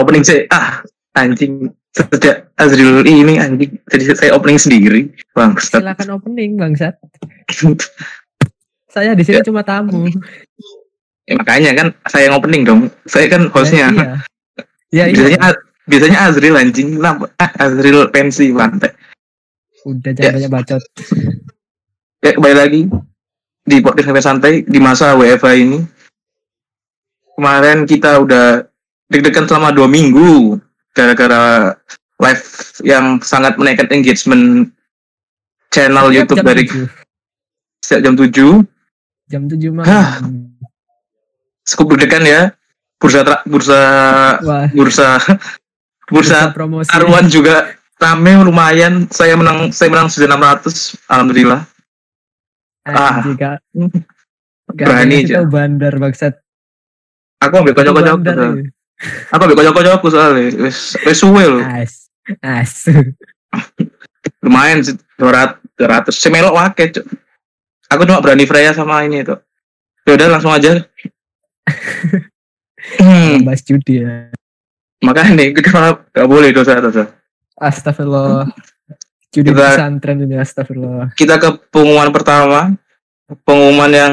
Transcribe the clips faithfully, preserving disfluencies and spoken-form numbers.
opening saya, ah anjing, sejak Azril ini anjing, jadi saya opening sendiri. Bangsat. Silakan opening bangsat. Saya di sini ya, cuma tamu. Ya, makanya kan saya yang opening dong. Saya kan hostnya. Ya, iya. Ya, biasanya iya. Biasanya Azril anjing, ah Azril pensi pantai. Udah jangan ya. Banyak bacot. Ya, kembali lagi di podcast H P Santai di masa W F H ini. Kemarin kita udah deg-degan selama dua minggu gara-gara live yang sangat menaikkan engagement channel setiap YouTube dari setiap jam tujuh. Jam tujuh malam. Hah. Cukup deg-degan ya. Bursa tra- bursa Wah. bursa bursa, bursa promosi. Taruhan juga rame lumayan. Saya menang saya menang sudah enam ratus, alhamdulillah. Ah, jika berani aja. Bandar bangsat. Aku ambil kocok-kocok. Aku ambil kocok-kocok soalnya. Wes wes suwe lho. As. As. Lumayan sih dua ratus semelok wae, Cuk. Aku cuma berani Freya sama ini itu. Ya udah langsung aja. Bahas judi ya. Makanya kita enggak boleh dosa-dosa. Astagfirullah. Judi pesantren ini, astagfirullah. Kita ke pengumuman pertama. Pengumuman yang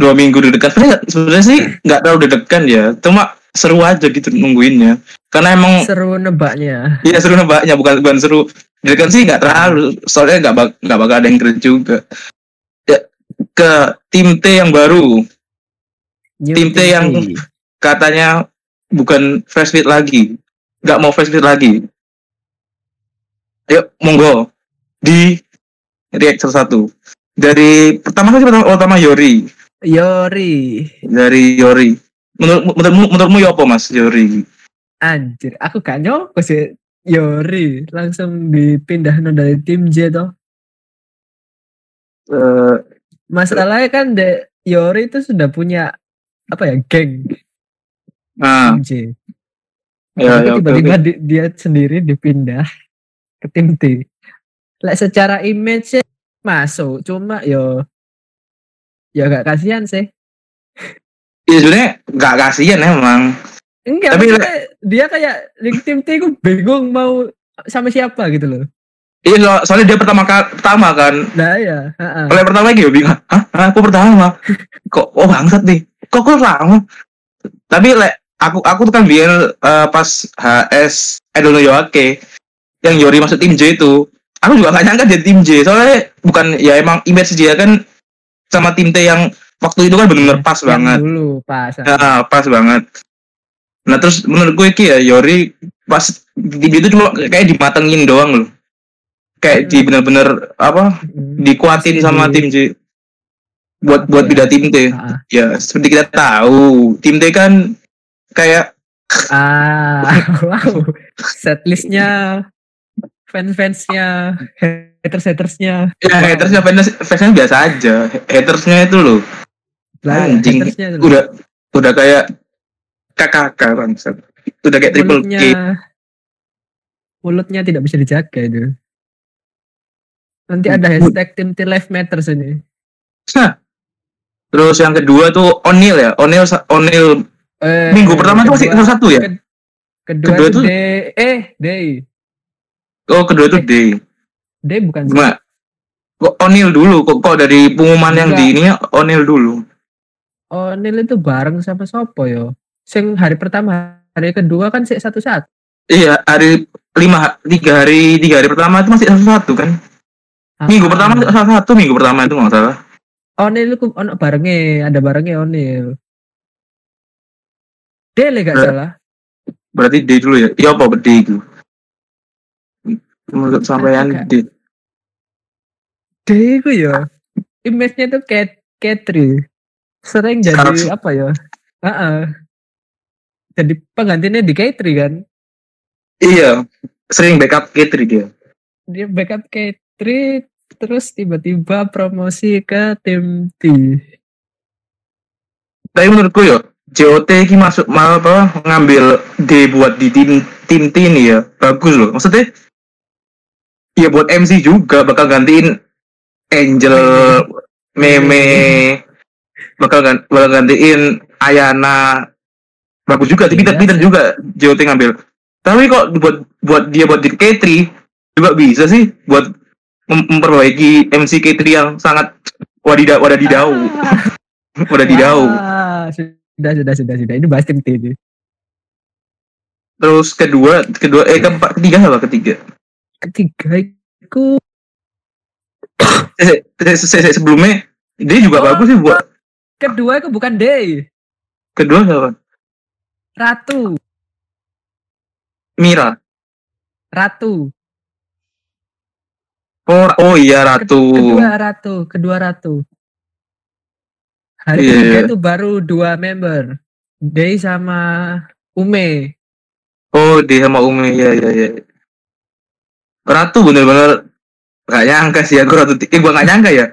dua minggu deg-degan. Sebenarnya, sebenarnya sih gak terlalu deg-degan ya. Cuma seru aja gitu nungguinnya. Karena emang seru nebaknya. Iya seru nebaknya. Bukan bukan seru deg-degan sih gak terlalu. Soalnya gak, bak- gak bakal ada yang keren juga ya. Ke tim T yang baru. New tim T yang katanya bukan fresh fit lagi. Gak mau fresh fit lagi. Yuk, monggo di reaction satu dari pertama kali pertama, pertama Yuri. Yuri dari Yuri. Menurutmu menurutmu, menurutmu ya apa Mas Yuri? Anjir, aku gak nyoko sih Yuri langsung dipindahno dari tim J toh. Uh, Masalahnya kan de, Yuri itu sudah punya apa ya geng. Nah. Tim J. Ya, ya, tiba-tiba okay. di, dia sendiri dipindah ke tim T. Lek secara image masuk, cuma yo ya gak kasihan sih. Ya sebenarnya gak kasihan emang. Enggak, tapi dia kayak di tim T gue bingung mau sama siapa gitu loh. Iya, soalnya dia pertama pertama kan. Nah ya, heeh. Oleh pertama lagi yo bingung. Hah, aku pertama. Kok oh bangsat nih. Kok kok lama. Tapi lek aku aku tuh kan biar uh, pas H S I don't know yo ake. Yang Yori masuk tim J itu, aku juga gak nyangka dia tim J. Soalnya bukan ya emang image dia kan sama tim T yang waktu itu kan benar-benar pas yang banget. Dulu pas. Nah, pas banget. Nah terus menurut gue ki ya Yori pas tim itu cuma kayak dimatengin doang loh. Kayak hmm. di benar-benar apa hmm. dikuatin sama tim J buat buat pindah ya. Tim T. Ah. Ya seperti kita tahu tim T kan kayak ah wow setlistnya fans-fansnya, haters-hatersnya. Ya, hatersnya, fansnya biasa aja. Hatersnya itu loh. Lah, anjing. Itu udah, loh. udah kayak K K K bangsat. Udah kayak triple K. Mulutnya tidak bisa dijaga itu. Nanti ada hashtag tim T Life Matters ini. Nah. Terus yang kedua tuh Onel ya. Onel, Onel. Eh, minggu pertama kedua, tuh masih satu ya. Kedua, kedua itu D. Eh, D. Oh kedua itu D. D bukan. Cuma kok Onel dulu kok kok dari pengumuman enggak. Yang di ininya Onel dulu. Onel itu bareng sama sopo yo. Sing hari pertama, hari kedua kan sik satu-satu. Iya, hari lima tiga hari tiga hari pertama itu masih satu-satu kan. Ah, minggu ah. pertama itu satu-satu minggu pertama itu enggak salah. Onel itu ono barenge, ada barenge Onel. D le enggak Ber- salah. Berarti D dulu ya. Iya apa D itu? Menurut sampean D. D itu ya. Image-nya tuh kayak Katri. Sering jadi sekarang, apa ya? Heeh. Uh-uh. Jadi penggantinya di Katri kan? Iya, sering backup Katri dia. Dia backup Katri terus tiba-tiba promosi ke tim T. Tapi menurutku ya, J O T ini masuk malah apa ngambil D buat di tim tim T ini ya. Bagus loh. Maksudnya ya buat M C juga bakal gantiin Angel Meme bakal gantiin Ayana bagus juga, tapi pinter-pinter juga J O T ngambil. Tapi kok buat buat dia buat di K tiga juga bisa sih buat mem- memperbaiki M C K tiga yang sangat wadidaw wadadidau. Ah. Wadadidau. Ah, sudah sudah sudah sudah. Ini bahas tim T D. Terus kedua, kedua eh keempat, ketiga apa ketiga? Ketiga itu sebelumnya dia juga oh, bagus sih buat. Kedua itu bukan D. Kedua siapa? Ratu. Mira. Ratu. Oh, oh iya Ratu. Kedua Ratu, kedua Ratu. Hari yeah. ketiga itu baru dua member. Desy sama Ume. Oh, dia sama Ume, ya ya ya. Ratu bener-bener gak nyangka sih aku Ratu. Eh, gua gak nyangka ya.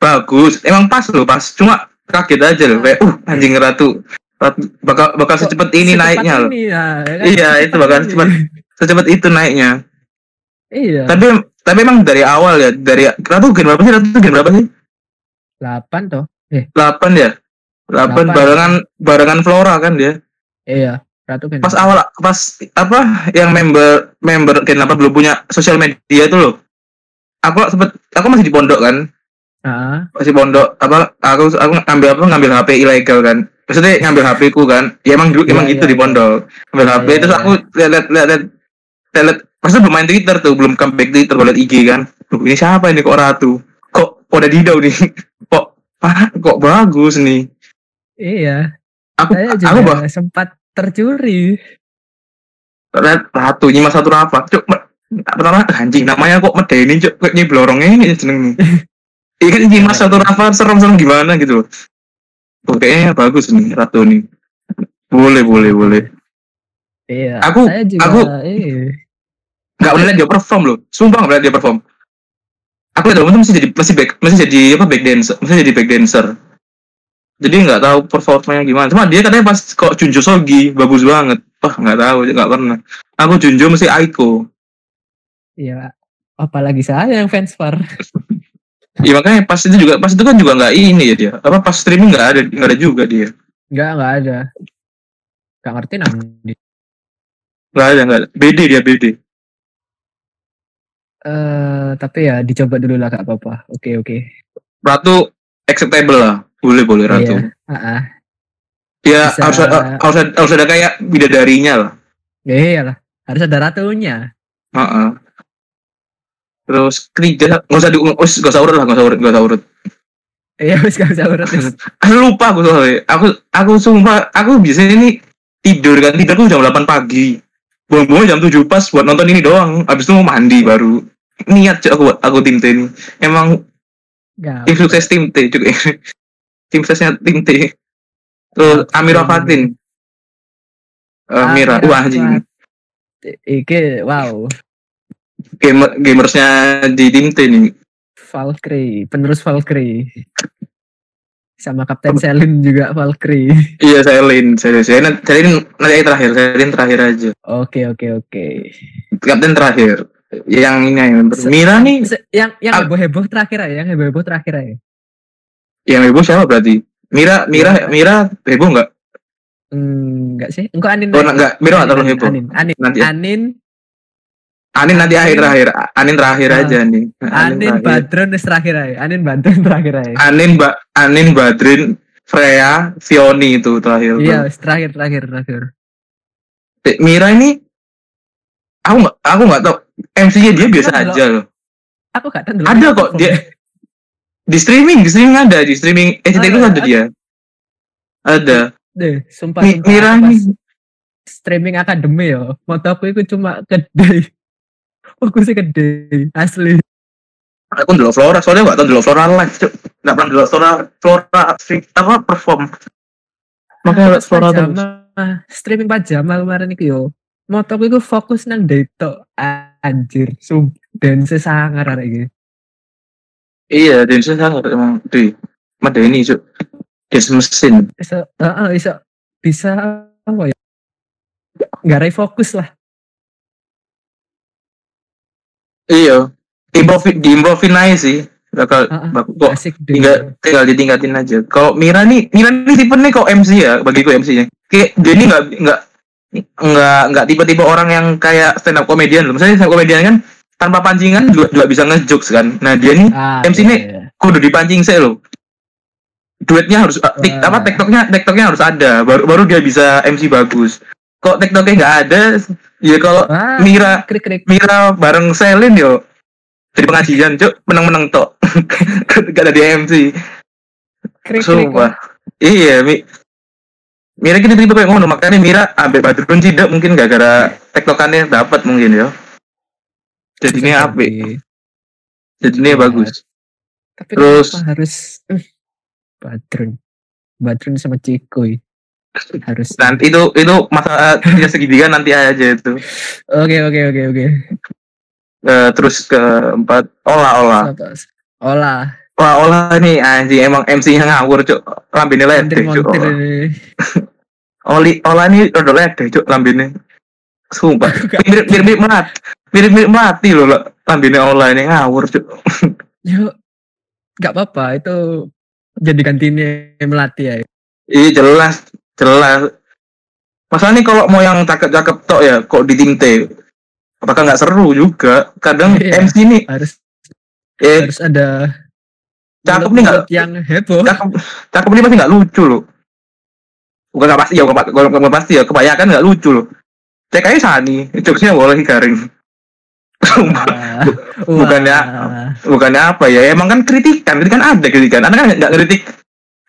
Bagus, emang pas loh, pas. Cuma kaget aja loh, kayak uh anjing Ratu. Ratu bakal bakal secepat ini secepat naiknya ini, loh. Ya, kan? Iya, secepat itu bakal secepat secepat itu naiknya. Iya. Tapi tapi emang dari awal ya, dari Ratu gen berapa sih? Ratu gen berapa sih? delapan toh. Eh, delapan ya. delapan barengan barengan Flora kan dia. Iya. Ratu pas awal pas apa yang member member kenapa belum punya sosial media itu loh. Aku sempet aku masih di pondok kan. Uh-huh. Masih pondok apa aku aku ngambil apa ngambil H P ilegal kan. Maksudnya ngambil H P-ku kan. Ya emang dulu yeah, emang yeah, gitu yeah. di pondok. Ngambil yeah, H P yeah, terus yeah. aku lihat lihat lihat pas bermain Twitter tuh belum comeback Twitter, lihat I G kan. Loh, ini siapa ini kok Ratu? Kok udah didau nih. Kok ah, kok bagus nih. Iya. Aku Saya juga aku bah- sempat tercuri. Ternyata Ratunya mas satu rapat. Cuk, pertama anjing namanya kok medeni cuk, kok nyi blorongnya ini jeneng. Iya kan nyi mas satu rapat serem-serem gimana gitu. Oke, bagus nih Ratu nih. Boleh, boleh, boleh. Iya. Aku saya juga, aku enggak boleh lihat dia perform loh. Sumpah enggak boleh lihat dia perform. Aku udah lama masih jadi masih back, masih jadi apa back dancer, masih jadi back dancer. Jadi nggak tahu performanya gimana. Cuma dia katanya pas kok Junjo Sogi bagus banget. Wah nggak tahu, nggak pernah. Aku Junjo mesti Aiko. Iya. Apalagi saya yang fans Far. Iya makanya pas itu juga pas itu kan juga nggak ini ya dia. Apa pas streaming nggak ada nggak ada juga dia. Nggak nggak ada. Nggak ngerti nanti. Nggak ada nggak ada. B D dia B D. Eh uh, tapi ya dicoba dulu lah gak apa-apa. Oke okay, oke. Okay. Ratu acceptable lah. Boleh boleh Ratu. Iya. Uh-uh. Ya bisa... harus ada, harus ada, harus ada kayak bidadarinya lah. Ya iyalah, harus ada Ratunya. Uh-uh. Terus ketiga enggak usah di us enggak usah urut lah, enggak usah urut, enggak usah urut. Iya, wis enggak usah urut. Aku lupa aku soalnya. Aku aku sumpah aku biasanya ini tidur kan tidurku jam delapan pagi. Buang-buang jam tujuh pas buat nonton ini doang. Abis itu mau mandi baru niat aku buat aku tim T ini. Emang gak, tim sukses tim T juga. Tim suksesnya tim T. Terus Amira Fatin. Amira, wah anjing. Iki wow. Gamer gamersnya di tim T nih. Valkyrie, penerus Valkyrie. Sama Kapten Selin juga Valkyrie. Iya Selin, Selin, Selin, Selin nanti terakhir, Selin terakhir aja. Oke oke oke. Kapten terakhir, yang ini yang se- Mira nih. Se- yang yang ab- heboh heboh terakhir aja, yang heboh heboh terakhir aja. Yang heboh siapa berarti? Mira, Mira, ya. Mira heboh nggak? Hmm, nggak sih, enggak Anin. Oh nggak, Mira nggak terlalu heboh. Anin, Anin, nanti, Anin. Anin nanti akhir terakhir, Anin terakhir uh, aja nih. Anin, Anin Badrun terakhir aja, Anin Badrun terakhir aja. Anin ba, Anin Badrun, Freya, Fioni itu terakhir. Iya, terakhir terakhir terakhir. Mira ini, aku nggak, aku nggak tahu. M C-nya dia biasa aku aja loh. Aku nggak tahu. Ada kok dia di streaming, di streaming ada, di streaming eh itu ada dia. Ada. Deh, sumpah Mira ini streaming akademi yo. Motoku itu cuma kedai. Fokusnya gede, asli. Aku ndelok Flora, soalnya gak tau ndelok Flora live, cuk. Gak pernah ndelok Flora, Flora apa, perform. Makanya liat Flora terus. Streaming pajama kemarin itu yo. Motoku itu fokus nang detok. Anjir, sub dance sangar arek iki. Iya, dance sangar emang di Madeni, cuk. Dance mesin. Bisa, heeh, bisa bisa apa ya? Enggak rei fokus lah. Iya, improv diimprovin aja sih. Bakal, uh-uh, bakal kok tinggal, tinggal ditingkatin aja. Kalau Mira nih, Mira nih tipe nih kok M C ya, bagiku M C-nya. Kayak dia nih nggak nggak nggak nggak tipe-tipe orang yang kayak stand up comedian. Misalnya stand up comedian kan tanpa pancingan juga, juga bisa ngejokes kan. Nah dia nih ah, M C nih iya, iya. kudu dipancing saya loh. Duetnya harus, uh. tik, apa TikToknya TikToknya harus ada. Baru baru dia bisa M C bagus. Kok TikToknya nggak ada? Ya kalau ah, Mira krik, krik. Mira bareng Selin yo. Dari pengajian, cuk, menang-menang tok. Gak ada di M C. Sumpah. Iya, Mi. Mira kita tiba-tiba kayak ngono, makanya Mira ambil Badrun tidak mungkin gara-gara tektokannya dapat mungkin ya. Jadinya apik. Jadinya ya, bagus. Tapi terus harus Badrun. Badrun sama Cikoy. Harus. Nanti itu itu masalah tiga segitiga nanti aja itu. Oke, oke, oke, oke. Uh, terus keempat Ola Ola Ola Ola Ola nih anjing emang M C-nya ngawur cuk, lambene ledek cuk. Oli Ola nih rada ledek cuk lambene. Sumpah mirip-mirip mati. Mirip-mirip mati loh lambene Ola ini ngawur cuk. Yo. Enggak apa-apa itu jadi gantinya Melati ya. Iya jelas, jelas. Masalahnya kalau mau yang cakep-cakep tok ya kok ditinte. Apakah nggak seru juga? Kadang yeah, M C nih harus eh, harus ada cakep nih nggak yang heboh. Cakep, cakep nih pasti nggak lucu loh. Bukan nggak pasti ya, bukan, bukan, bukan pasti ya. Kebanyakan nggak lucu loh. Cek aja Sani, jokesnya boleh garing. Wah, bukannya wah. bukannya apa ya? Emang kan kritikan, kritikan ada kritikan. Anda kan nggak kritik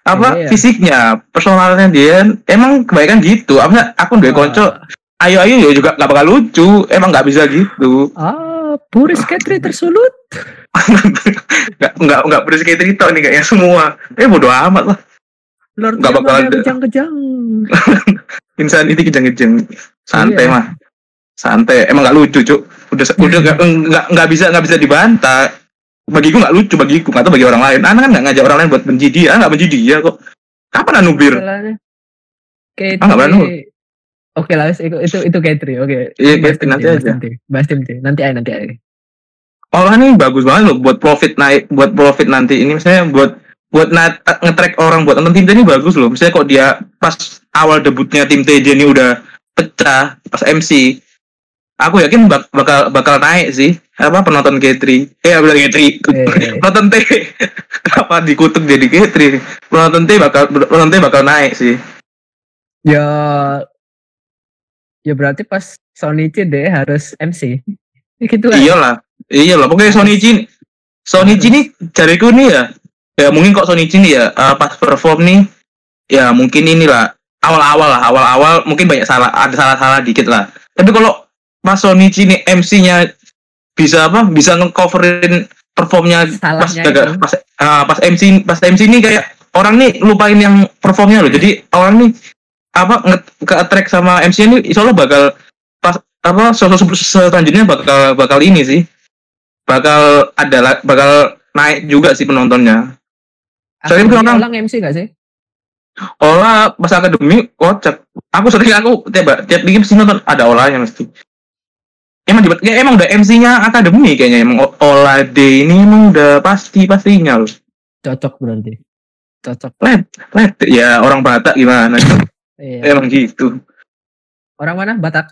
apa yeah, fisiknya, personalnya dia. Emang kebanyakan gitu. Apa aku nggak konco. Ayo ayo ya juga nggak bakal lucu, emang nggak bisa gitu. Ah, puris catering tersulut. Nggak nggak nggak puris catering tau nih kayaknya semua. Eh bodoh amat lah. Nggak bakal ada. Kejang-kejang. Insan ini kejang-kejang. Santai iya. mah. Santai, emang nggak lucu cuk. Udah udah nggak nggak bisa nggak bisa dibantah. Bagiku nggak lucu, bagiku nggak tahu bagi orang lain. Anak kan nggak ngajak orang lain buat benci dia, nggak benci dia kok. Kapan anubir? Kayak nggak berani. Oke lah, itu itu itu Katri, oke. Iya, Katri nanti aja. Bahas tim T, nanti aja nanti aja. Olah ini bagus banget loh, buat profit naik, buat profit nanti ini misalnya buat buat na- nge-track orang buat nonton tim T ini bagus loh. Misalnya kok dia pas awal debutnya tim T dia ini udah pecah pas M C, aku yakin bak- bakal bakal naik sih. Apa penonton Katri? Eh, benar Katri. Eh. Penonton T apa dikutuk jadi Katri? Penonton T bakal penonton T bakal naik sih. Ya. Ya berarti pas Sonichi deh harus M C. Gitu lah. Iyalah. Iyalah pokoknya Sonichi Sonichi nih jariku nih ya. Ya mungkin kok Sonichi nih ya uh, pas perform nih ya mungkin inilah awal-awal lah, awal-awal mungkin banyak salah, ada salah-salah dikit lah. Tapi kalau pas Sonichi nih M C-nya bisa apa? Bisa ngecoverin performnya pas, pas uh, pas M C pas M C nih kayak orang nih lupain yang performnya loh. Jadi orang nih apa nge- ke attract sama M C ini insya Allah bakal pas apa sosok selanjutnya bakal bakal ini sih bakal ada bakal naik juga sih penontonnya. Sering orang M C nggak sih? Olah pas akademi kocak. Aku sering aku tiap tiap bikin sih nonton ada olahnya mesti. Emang ya, emang udah M C-nya akademi kayaknya emang Ola D ini emang udah pasti pastinya loh. Cocok berarti. Cocok. Let let ya orang Batak gimana? Iya. Emang gitu. Orang mana? Batak?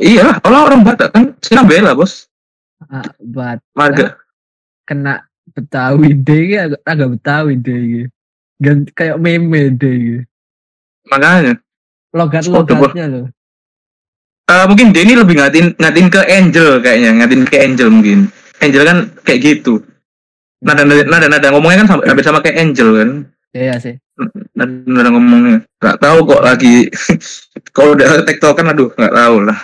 Iya, kalau orang Batak kan Sinabela bos. Ah, Batak. Marga. Kena Betawi deh, agak agak Betawi deh. Ganti kayak meme deh. Makanya. Logat-logatnya loh. Uh, mungkin dia ini lebih ngatin ngatin ke Angel kayaknya, ngatin ke Angel mungkin. Angel kan kayak gitu. Nada-nada ngomongnya kan hampir sama kayak Angel kan. Iya sih. Dan udah ngomongnya nggak tahu kok lagi kalau udah TikTok kan aduh nggak tahu lah.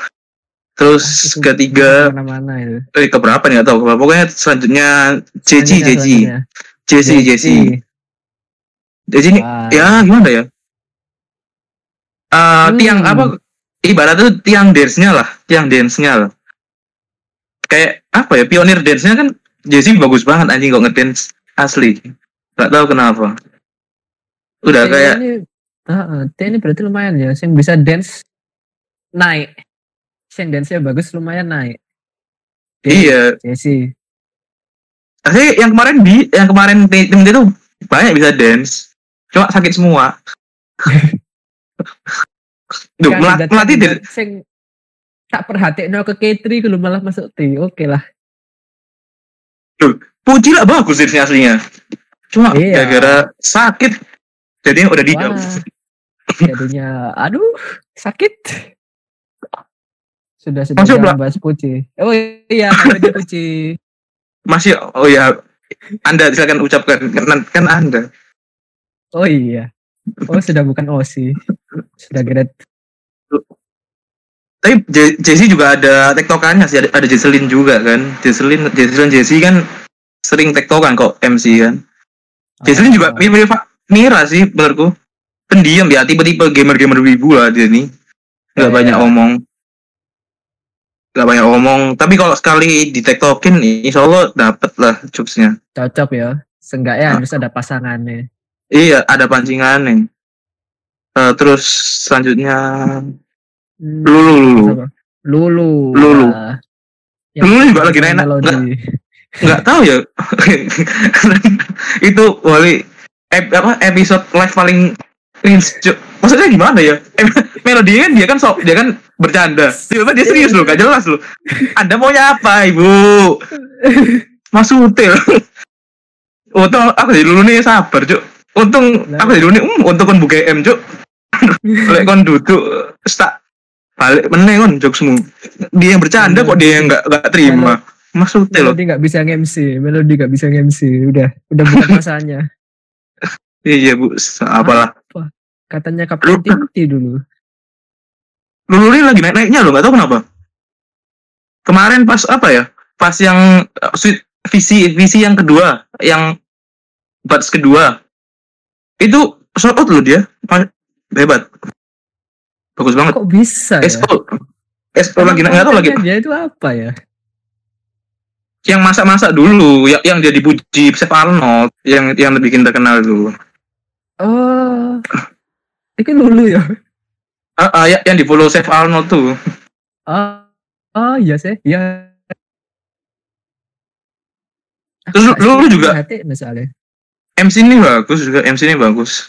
Terus ah, ketiga mana-mana itu. Eh keberapa nih nggak tahu. Pokoknya selanjutnya Jessy Jessy Jessy Jessy Jessy ini ya gimana ya? Uh, hmm. Tiang apa? Ibarat itu tiang dance-nya lah, tiang dance-nya lah. Kayak apa ya? Pionir dance-nya kan Jessy bagus banget anjing kok ngedance asli. Nggak tahu kenapa. Udah T kayak heeh, T ini berarti lumayan ya, yang bisa dance naik. Yang dance-nya bagus lumayan naik. Dance, iya. Iya sih. Tapi yang kemarin di yang kemarin tim dia tuh banyak bisa dance, cuma sakit semua. Duh, melat, melatih dia. Sing tak perhatiin no ke K tiga kalau malah masuk T, oke okay lah. Duh, Puji lah bagus sih aslinya. Cuma iya. gara-gara sakit jadinya udah dijauh. Jadinya aduh, sakit. Sudah sudah jangan bahas Puji. Oh iya, ada Puji. Masih oh ya, Anda silakan ucapkan kan, kan Anda. Oh iya. Oh sudah bukan O C, sudah grade. Tapi Jessie juga ada tektokannya sih, ada, ada Jesslyn juga kan. Jesslyn, Jesslyn, Jessie kan sering tektokan kok M C kan. Oh, Jesslyn oh. juga mirip Mira sih menurutku. Pendiam ya, tipe-tipe gamer-gamer wibu lah dia nih. Enggak oh, banyak iya. omong. Enggak banyak omong, tapi kalau sekali di tektokin insyaallah dapet lah chupsnya. Cocok ya. Seenggaknya nah. harus ada pasangannya. Iya, ada pancingannya. Uh, terus selanjutnya Lulu Lulu Lulu Lulu ya, Lulu juga lagi enak nggak nggak tahu ya. Itu wali ep, apa episode live paling maksudnya gimana ya. Melodinya dia kan so, dia kan bercanda tiba-tiba dia serius loh, gak jelas loh. Anda maunya apa ibu Mas Util? Untung aku jadi Lulu nih sabar cuk. Untung nah. aku jadi Lulu nih um, untung kan buka M cuk. Lek kon duduk stak balik meneh kon jokesmu. Dia yang bercanda Melody. Kok dia yang enggak enggak terima. Maksudnya loh. Melody enggak bisa nge-M C, Melody enggak bisa nge-M C. Udah, udah bukan masanya. Iya, Bu. Apalah. Apa? Katanya kapten Tety dulu. Lulu ini lagi naik-naiknya loh, enggak tahu kenapa. Kemarin pas apa ya? Pas yang sweet visi visi yang kedua, yang batch kedua. Itu shout out loh dia. Hebat. Bagus banget. Kok bisa ya? Espo. Espo lagi enggak tahu lagi. Dia itu apa ya? Yang masak-masak dulu, yang, yang dia dipuji Chef Arnold, yang yang bikin terkenal dulu. Oh. Itu Lulu ya? Ah, uh, uh, ya, yang di-follow Chef Arnold tuh. Ah. Uh, oh, iya sih. Iya. Terus ah, Lulu juga. Hati, M C ini bagus juga, M C ini bagus.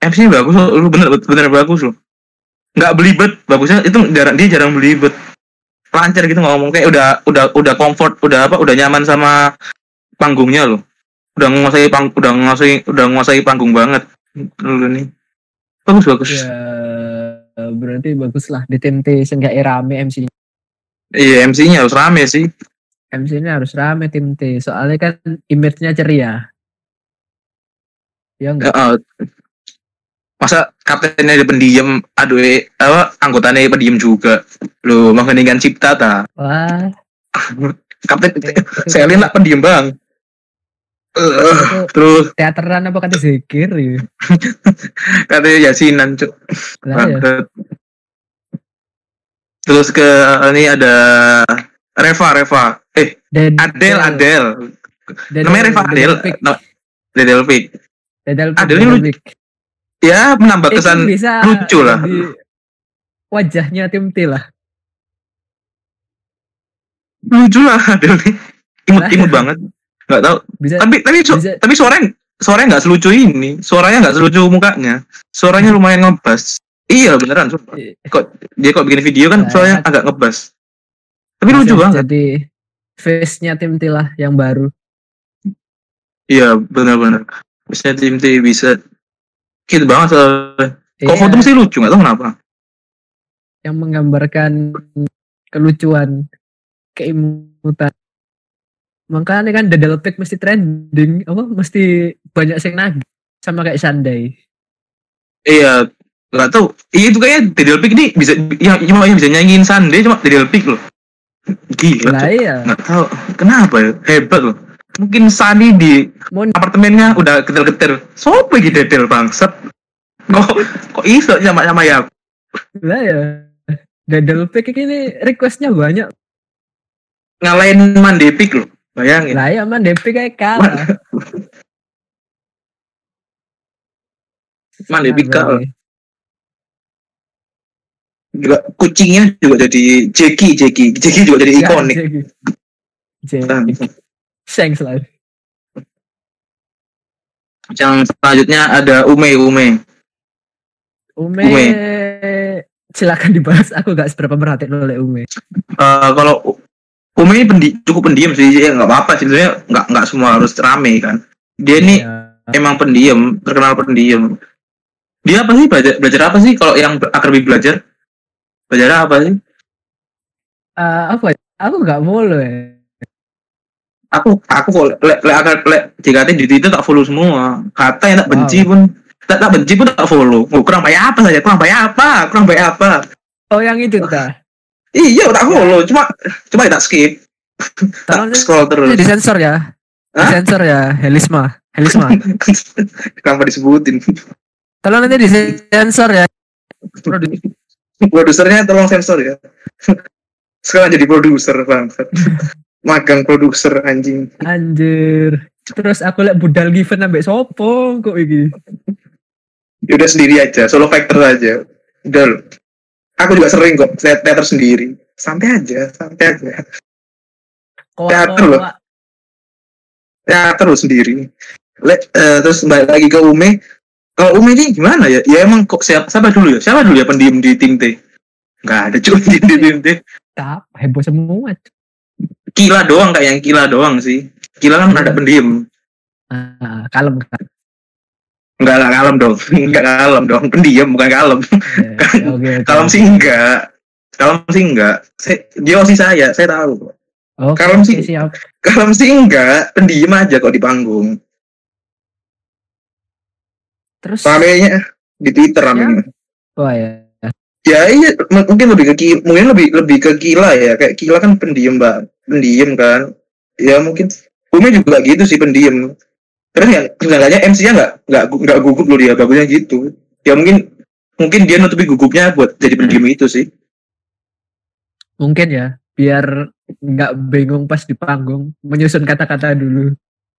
M C bagus lu bener bener bagus lu. Enggak belibet, bagusnya itu jarang dia jarang belibet. Lancar gitu ngomong kayak udah udah udah comfort, udah apa? Udah nyaman sama panggungnya lu. Udah menguasai pang udah menguasai udah menguasai panggung banget lu nih. Bagus bagus. Ya, berarti bagus lah di tim T seenggaknya rame M C-nya. Iya, M C-nya harus rame sih. M C-nya harus rame tim T, soalnya kan image-nya ceria. Ya enggak. Uh, Masa kaptennya ada pendiam, aduh, apa anggotanya pendiam juga, lo mengheningkan cipta ta? Wah, kapten Selin lah pendiam bang. Uh, terus teateran apa kata zikir? Ya? Kata Yasinan cuk. Nah, ya. Terus ke ini ada Reva Reva, eh Adel Adel, Adel. Adel. Namanya Reva Adel, Adel Pik, Adel ini lucu. Ya menambah kesan lucu lah wajahnya tim T lah, lucu lah Adel nih, imut-imut banget nggak tahu bisa, tapi tapi so, bisa. Tapi suaranya suaranya nggak selucu ini, suaranya nggak selucu mukanya, suaranya lumayan ngebas. Iya beneran sumpah. Kok dia kok bikin video kan nah, suaranya agak ngebas tapi lucu banget. Jadi face nya tim T lah yang baru. Iya benar-benar face nya tim T bisa gitu banget soalnya. Iya. Kok foto sih lucu nggak tahu kenapa. Yang menggambarkan kelucuan, keimutan. Makanya kan Dadal Pick mesti trending, apa mesti banyak yang nagih sama kayak Sunday. Iya, nggak tahu. Iya itu kayaknya Dadal Pick nih bisa yang cuma yang bisa nyanyiin Sunday cuma Dadal Pick loh. Gila. Nah, iya. Nggak tahu kenapa ya, hebat loh. Mungkin Sunny di Mon- apartemennya udah getel-getel. Sopo iki dedel bangsat. Kok kok iso nyama-nyama ya. Lah ya. Dedel pick ini request-nya banyak. Ngalahin Mandepik loh. Bayangin. Lah ya Mandepik kayak kalah. Mandepik kalah. Juga kucingnya juga jadi Jeki, Jeki, Jeki juga jadi ikonik. Seng selalu. Yang selanjutnya ada Ume Ume. Ume, Ume. Silakan dibahas. Aku nggak seberapa perhatian oleh Ume. Uh, kalau Ume ini pendi, cukup pendiam sih, ya nggak apa-apa sih. Sebenarnya nggak nggak semua harus rame kan. Dia ini yeah. emang pendiam, terkenal pendiam. Dia apa sih belajar, belajar apa sih? Kalau yang Akrabi belajar, belajar apa sih? Uh, apa? Aku nggak boleh. Aku aku kok lek lek lek J K T di Twitter tak follow semua. Kata yang tak benci wow. pun tak tak benci pun tak follow. Oh, kurang baik apa saja? Kurang baik apa? Kurang baik apa? Oh yang itu ta. Iya, tak follow. Cuma cuma tak skip. Tak scroll terus. Itu disensor ya. Disensor ya. Helisma, helisma. Kenapa disebutin? Tolong nanti disensor ya. Produsernya tolong sensor ya. Sekarang jadi produser bangsat. Magang produser anjing. Anjir. Terus aku liat budal given ambek sopo kok iki. Udah sendiri aja, solo factor aja. Udah. Aku juga sering kok teater sendiri. Santai aja, santai aja. Koa, teater koa. Loh. Teater loh sendiri. Let, uh, terus balik lagi ke Ume. Kalau Ume ini gimana ya? Ya emang kok siapa, siapa dulu ya? Siapa dulu ya pendiam di tim T? Nggak ada cuy di tim T. Tak, heboh semua. Kila doang kayak yang Kila doang sih. Kila kan ada pendiam. Ah, kalem kan? Enggak lah, kalem dong. Enggak kalem dong. Pendiam bukan kalem. Okay, okay, kalem okay. sih enggak. Kalem sih enggak. Saya, dia sih saya, saya tahu. Okay, kalem okay, sih. Siap. Kalem sih enggak. Pendiam aja kok di panggung. Terus? Ramenya di Twitter ramenya. Wah ya. Ya iya mungkin lebih ke mungkin lebih lebih ke Kila ya, kayak Kila kan pendiam mbak, pendiam kan, ya mungkin Ume juga gitu sih pendiam. Terus yang sebenarnya M C-nya nggak nggak nggak gugup loh dia, bagusnya gitu. Ya mungkin mungkin dia nutupi gugupnya buat jadi pendiam itu sih. Mungkin ya, biar nggak bingung pas di panggung, menyusun kata-kata dulu.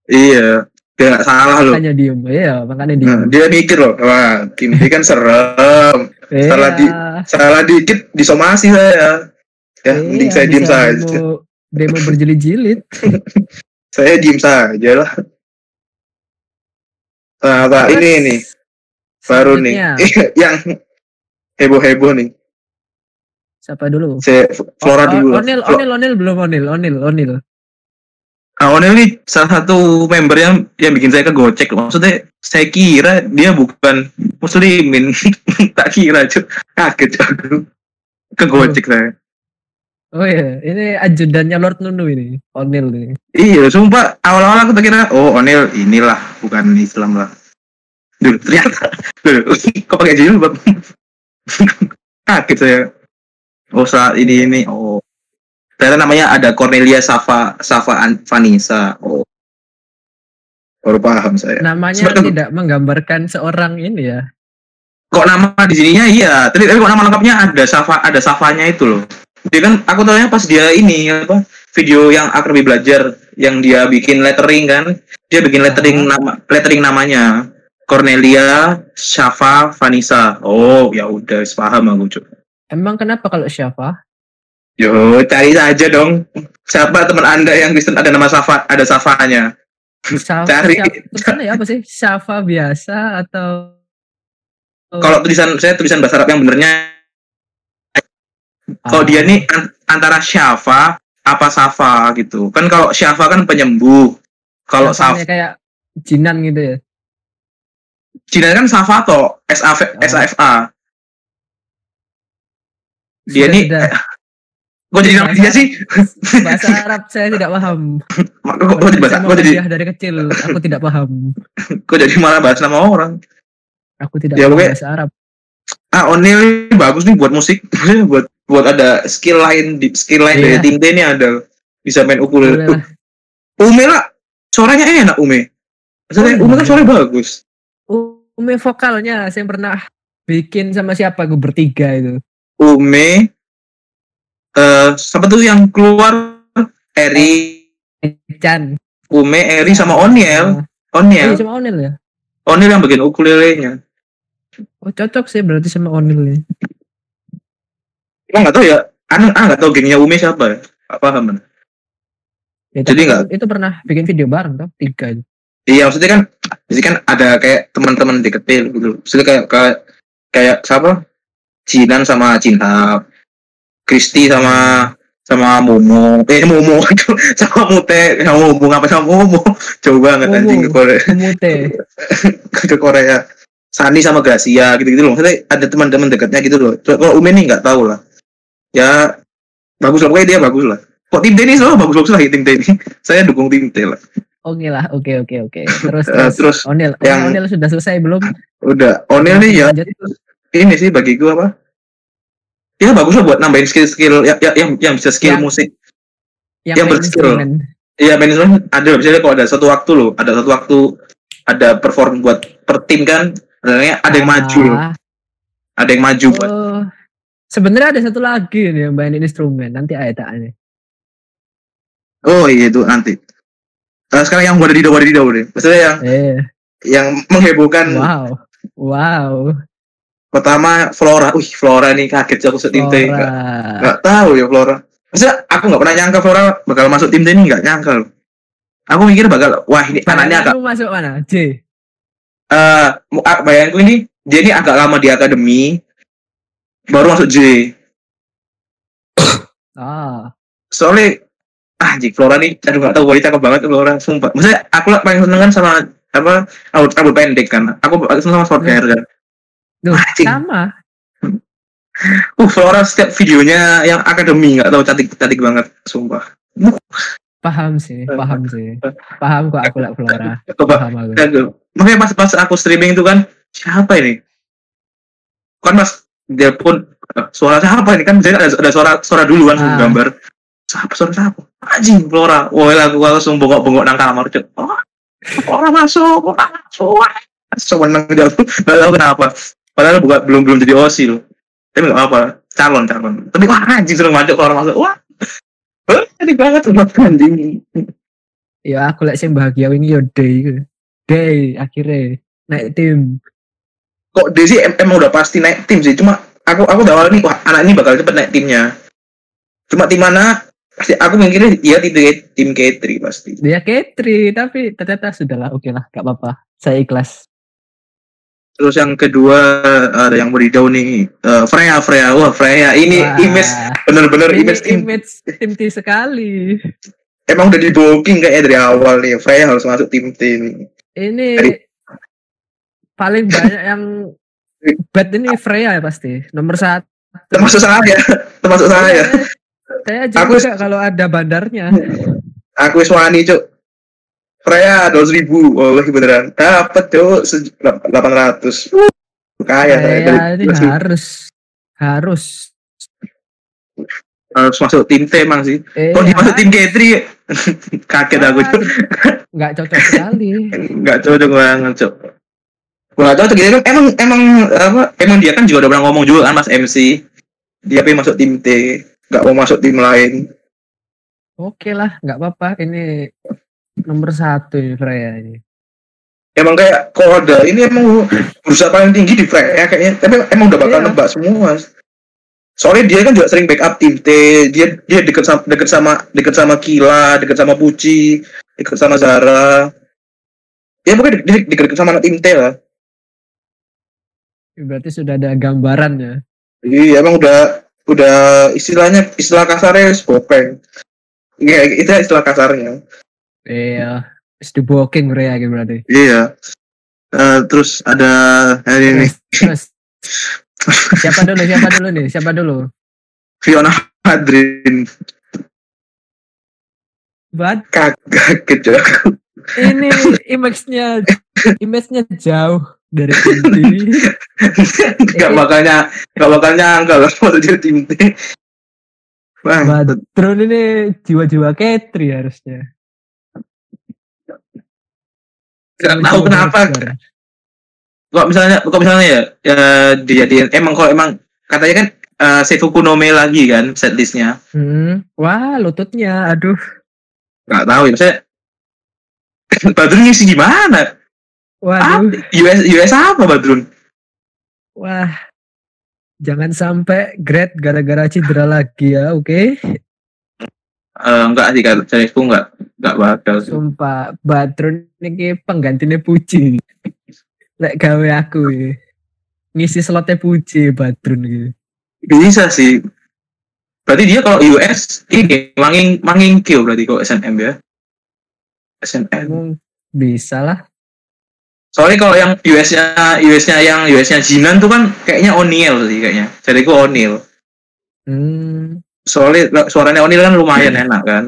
Iya. Dia nggak salah loh. Makanya diem, ya makanya diem. Nah, dia mikir loh, wah Kim T kan serem. Yeah. Salah di, salah dikit disomasi saya. Ya, yeah, mending saya diem saja. Demo, demo berjilid-jilid. Saya diem saja lah. Nah, nah ini nih, baru nih, yang heboh-heboh nih. Siapa dulu? Saya Flora oh, dulu. Onel, Onel, Onel belum Onel, Onel, Onel. Ah, Onel ini salah satu member yang yang bikin saya kegocek. Maksudnya saya kira dia bukan muslimin. Tak kira cuy. Kaget aku. Kegocek oh. saya. Oh iya, ini ajudannya Lord Nunu ini, Onel ini. Iya, sumpah awal-awal aku tak kira oh Onel inilah bukan Islam lah. Duh, ternyata. Duh, kok pakai jilbab? Kaget saya. Oh, saat ini ini oh ternyata namanya ada Cornelia Safa Safa Vanessa. Oh, baru paham saya. Namanya seperti tidak menggambarkan seorang ini ya. Kok nama di sininya iya, tapi kok nama lengkapnya ada Safa ada Safanya itu loh. Dia kan aku tahunya pas dia ini apa video yang Akrabi belajar yang dia bikin lettering kan, dia bikin lettering oh. nama lettering namanya Cornelia Safa Vanessa. Oh ya udah paham aku cuy. Emang kenapa kalau Safa? Yo, cari saja dong. Siapa teman Anda yang Kristen ada nama Safa, ada Safanya? Safa, cari. Tulisannya ya apa sih? Safa biasa atau? Kalau tulisan saya tulisan bahasa Arab yang benernya. Kalau ah. dia nih antara Safa apa Safa gitu. Kan kalau Safa kan penyembuh. Kalau Safa kayak Jinan gitu ya. Jinan kan Safa toh, S A F A. Dia nih Kok jadi nama dia sih? Bahasa Arab saya tidak paham. Kok jadi bahasa? Kok jadi dari kecil aku tidak paham. Kok jadi malah bahas nama orang? Aku tidak ya, paham okay. bahasa Arab. Ah, Onel bagus nih buat musik, buat buat ada skill lain, skill lain yeah. dari tim T ini ada bisa main ukulele. Ume lah, suaranya enak Ume. Maksudnya oh, Ume kan suaranya bagus. Ume vokalnya saya pernah bikin sama siapa? Gue bertiga itu. Ume Uh, siapa tuh yang keluar Eri, Chan, Ume, Eri sama Onel, Onel, sama Onel ya, Onel yang bikin ukulelenya. Oh cocok sih berarti sama Onel. Kita nggak tahu ya, An, ah nggak tahu gengnya Ume siapa, apa ya? Paham? Itu jadi nggak? Itu pernah bikin video bareng tuh tiga. Iya maksudnya kan, jadi kan ada kayak teman-teman di kecil dulu. Maksudnya kayak kayak, kayak siapa? Jinan sama Jinhab, Kristi sama sama Momo, eh Momo itu sama Mute, sama Momo apa sama Momo, jauh banget anjing ke Korea. Mute ke Korea. Sani sama Gracia gitu-gitu loh. Maksudnya ada teman-teman dekatnya gitu loh. Kalau Ume nih nggak tahu lah. Ya bagus lah, pokoknya dia bagus lah. Kok tim Denny loh bagus-bagus lah tim Denny. Saya dukung tim Denny lah. Oke lah, oke oke oke. Terus terus, terus Onel, yang Onel sudah selesai belum? Udah. Onel nih ya. Lanjut. Ini sih bagi gue apa? Ya bagus lah buat nambahin skill-skill ya, ya, yang yang bisa skill yang, musik. Yang, yang berskill. Iya management ada misalnya kalau ada satu waktu loh, ada satu waktu ada perform buat per tim kan. Sebenarnya ada yang ah. maju. Ada yang maju buat. Oh. Sebenarnya ada satu lagi nih yang main instrumen nanti ayatnya. Oh iya itu nanti. Nah, sekarang yang Wadidaw Wadidaw deh. Maksudnya yang yeah. yang menghebohkan. Wow. Wow. Pertama Flora. Wih, Flora nih kaget aku setim T. Enggak, enggak tahu ya Flora. Maksudnya aku enggak pernah nyangka Flora bakal masuk tim T ini, enggak nyangka loh. Aku mikir bakal wah ini anaknya agak. Aku masuk mana? J. Eh, uh, bayangku ini dia ini agak lama di akademi baru masuk J. Ah. Soalnya ah, Jik Flora nih, aduh gak tau gue cakep banget Flora, sumpah. Maksudnya aku lah paling seneng kan sama apa, rambut, rambut pendek kan. Aku paling seneng sama short hair kan. Duh, ah, sama. Uh, Flora setiap videonya yang akademi gak tau cantik-cantik banget, sumpah. Paham sih, paham sih. Paham kok aku lah Flora. Paham aku. Makanya pas, pas aku streaming itu kan, siapa ini? Kan mas, dia pun, suara siapa ini kan? Misalnya ada, ada suara suara duluan, ah. gambar. Siapa suara siapa? Anjing Flora. Wah, aku langsung bengok-bengok nang kamar. Oh, Flora masuk, Flora masuk. Soal menang dia tuh, enggak tahu kenapa. Padahal bukan belum belum jadi O S I loh. Tapi enggak apa-apa, calon-calon. Tapi wah anjing suruh masuk Flora masuk. Wah. Heh, ini banget udah trending. Ya, aku lek sing bahagia wingi yo Day. Day akhirnya naik tim. Kok Day sih emang udah pasti naik tim sih, cuma aku aku awal nih wah anak ini bakal cepet naik timnya. Cuma tim mana? Pasti aku mikirnya dia tim tim Katri pasti. Dia Katri tapi ternyata sudahlah oke lah gak apa-apa. Saya ikhlas. Terus yang kedua ada yang beridau nih uh, Freya Freya wah Freya ini wah. image bener-bener ini image tim image tim T sekali. Emang udah diboking kayaknya dari awal nih Freya harus masuk tim T ini. Ini dari... paling banyak yang bad ini Freya ya pasti nomor satu. Termasuk saya termasuk saya. Saya juga aku, kalau ada bandarnya. Aku Iswani cuk. Freya dua ratus ribu. Oh, beneran. Dapat cuk delapan ratus. Kaya saya. Ini harus harus harus masuk tim T emang sih. Eh, Kalau dimasuk tim K tiga kaget aku cuk. Enggak cocok sekali. Enggak cocok banget cuk. Gua enggak cocok gitu kan emang emang apa? Emang dia kan juga udah pernah ngomong juga kan Mas M C. Dia pengen masuk tim T. Gak mau masuk tim lain. Oke lah, gak apa-apa. Ini nomor satu ini Freya ini. Emang kayak koda ini emang berusaha paling tinggi di Freya kayaknya. Tapi emang udah bakal yeah. nebak semua. Soalnya dia kan juga sering backup tim T. Dia dia deket sama deket sama deket sama Kila, deket sama Puci, deket sama Zara. Ya pokoknya deket, deket sama anak tim T lah. Berarti sudah ada gambaran ya. Iya emang udah. Udah istilahnya istilah kasarnya bokeng. Iya, itu istilah kasarnya. Iya, itu bokeng mereka gitu berarti. Iya. Uh, terus ada hari ini. Terus, terus. siapa dulu? Siapa dulu nih? Siapa dulu? Fiona Hadrin. Buat kagak kecil. Ini image-nya image-nya jauh. Dari tim T gak bakalnya gak bakalnya enggak lah kalau jadi tim T Badrun ini jiwa-jiwa Katri harusnya gak tahu kenapa kok misalnya kok misalnya ya, ya dijadiin emang kalau emang katanya kan uh, Seifuku no Me lagi kan setlistnya hmm. wah lututnya aduh gak tahu ya maksudnya Badrun ngisi gimana. Waduh, U S U S apa Badrun? Wah, jangan sampai grade gara-gara cedera lagi ya, oke? Okay? Uh, enggak sih, cariku enggak enggak bakal sih. Sumpah, Badrun ini penggantinya Puji. Lek gawe aku ya. Ngisi slotnya Puji Badrun gitu. Bisa sih. Berarti dia kalau U S ini manging manging Q berarti kalau S N M ya. S N M bisa lah. Soalnya kalau yang U S-nya U S-nya yang U S-nya Jinan tuh kan kayaknya Onel sih kayaknya. Cariku Onel. Hmm. Soalnya suaranya Onil kan lumayan hmm. enak kan.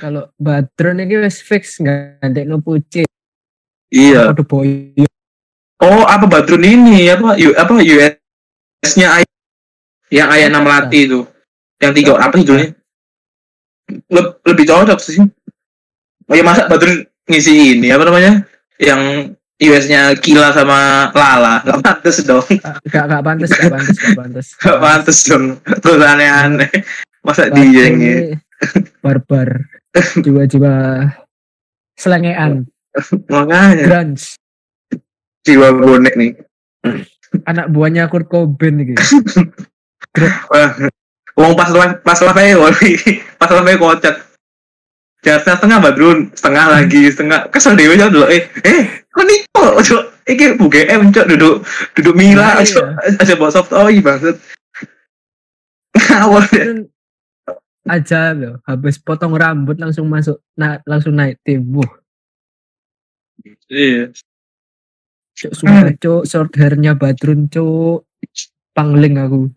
Kalau Badrun ini wes fix nggak ada no Puji. Iya. Oh apa Badrun ini apa U, apa U S-nya Ay- yang Ayana melatih itu yang tiga apa judulnya Le- lebih cocok sih. Oh ya masa Badrun ngisi ini apa namanya yang U S-nya Kila sama Lala, gak pantas dong. Gak, gak pantas, gak pantas, gak pantas. Gak pantas dong, terus aneh-aneh. Masa dia yang barbar, jiwa-jiwa selengean. Makanya. Grunge. Jiwa bonek nih. Anak buahnya Kurt Cobain gitu. Uang pas lah, pas lah kayak pas lah kayak kocak. Jasnya setengah Badrun, setengah lagi, setengah. Kesel dewe aja dulu, eh, eh. Kok nih kok, cok, ini U G M, cok, duduk, duduk Mira, nah, cok, iya. Aja bawa soft toy, maksud. Ngawal ya. Aja loh, habis potong rambut langsung masuk, na- langsung naik timbuh. Iya. Cok, sumpah, cok, short hairnya Badrun, cok. Pangling aku.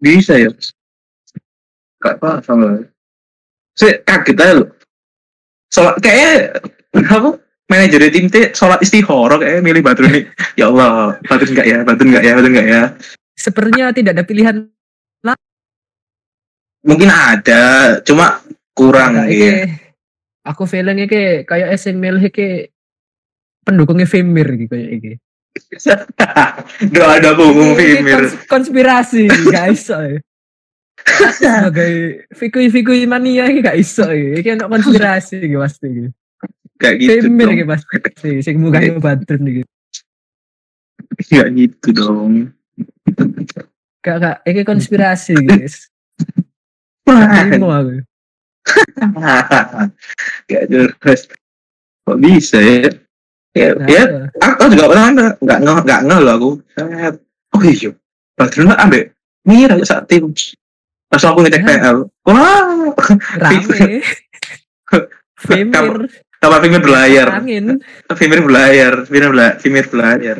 Bisa ya? Gak paham loh. Saya kaget aja loh. Solat kayak apa? Manajer tim T solat istihoro kayak milih Badrun nih. Ya Allah, Badrun enggak ya? Badrun enggak ya? Badrun enggak ya? Sepertinya tidak ada pilihan lah. Mungkin ada, cuma kurang nah, gitu. Aku feelingnya kayak kayak S M L kayak pendukungnya Femir gitu kayak gitu. Enggak ada pendukung Femir. Konspirasi, guys. Sebagai fikui-fikui mania ini gak iso ya. Ini ada konspirasi ini pasti ini. Gak gitu Femir dong. Femir ini pasti. Yang mukanya Badrun ini. Gak gitu dong. Gak, gak. Ini konspirasi guys. Gak terima aku. Gak jelas. Kok bisa ya? Ya, nah, ya. Aku juga pernah gak ngeh, gak ngeh loh aku. Oh iya. Badrun lah ambil Mira saat tim. Langsung aku ngecek P L. Wah, rame. Femir. Tambah Femir berlayar. Angin. Femir berlayar. Femir berlayar. Femir berlayar.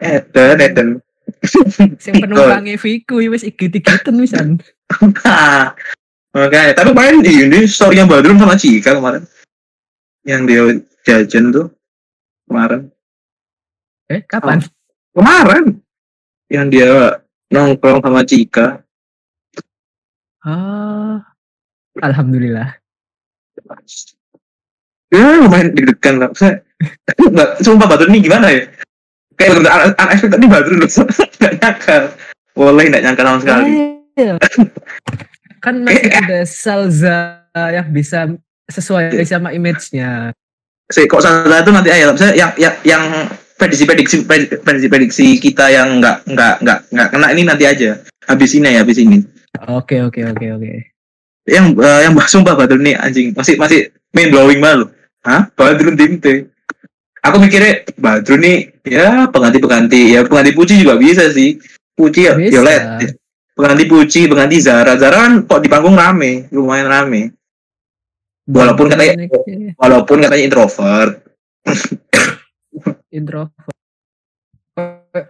Eden, Eden. Yang penumpangnya Viku, wes igit-igiten wisan. Oke, tapi kemarin di Indi story-nya Badrun sama Cika kemarin. Yang dia jajan tuh kemarin. Eh, kapan? Oh, kemarin. Yang dia nongkrong sama Cika. Ah, alhamdulillah. Ya lumayan deg-degan lah. Saya nggak sumpah Badrun ini gimana ya? Kayak benar-benar unexpected nih Badrun loh. Nggak nyangka. Boleh nggak nyangka sama sekali. Kan masih ada Salsa yang bisa sesuai sama image-nya. Si kok Salsa itu nanti aja. Saya yang yang yang prediksi-prediksi prediksi-prediksi kita yang nggak nggak nggak nggak kena ini nanti aja. Habis ini ya, habis ini. Oke oke oke oke. Yang uh, yang sumpah Badrun nih anjing masih masih main blowing malu. Hah? Badrun tim T. Aku mikirnya Badrun nih ya pengganti-pengganti ya pengganti Puji juga bisa sih. Puji ya Violet. Pengganti Puji, pengganti Zara. Zara kan kok di panggung rame, lumayan rame. Walaupun katanya walaupun katanya introvert. Introvert.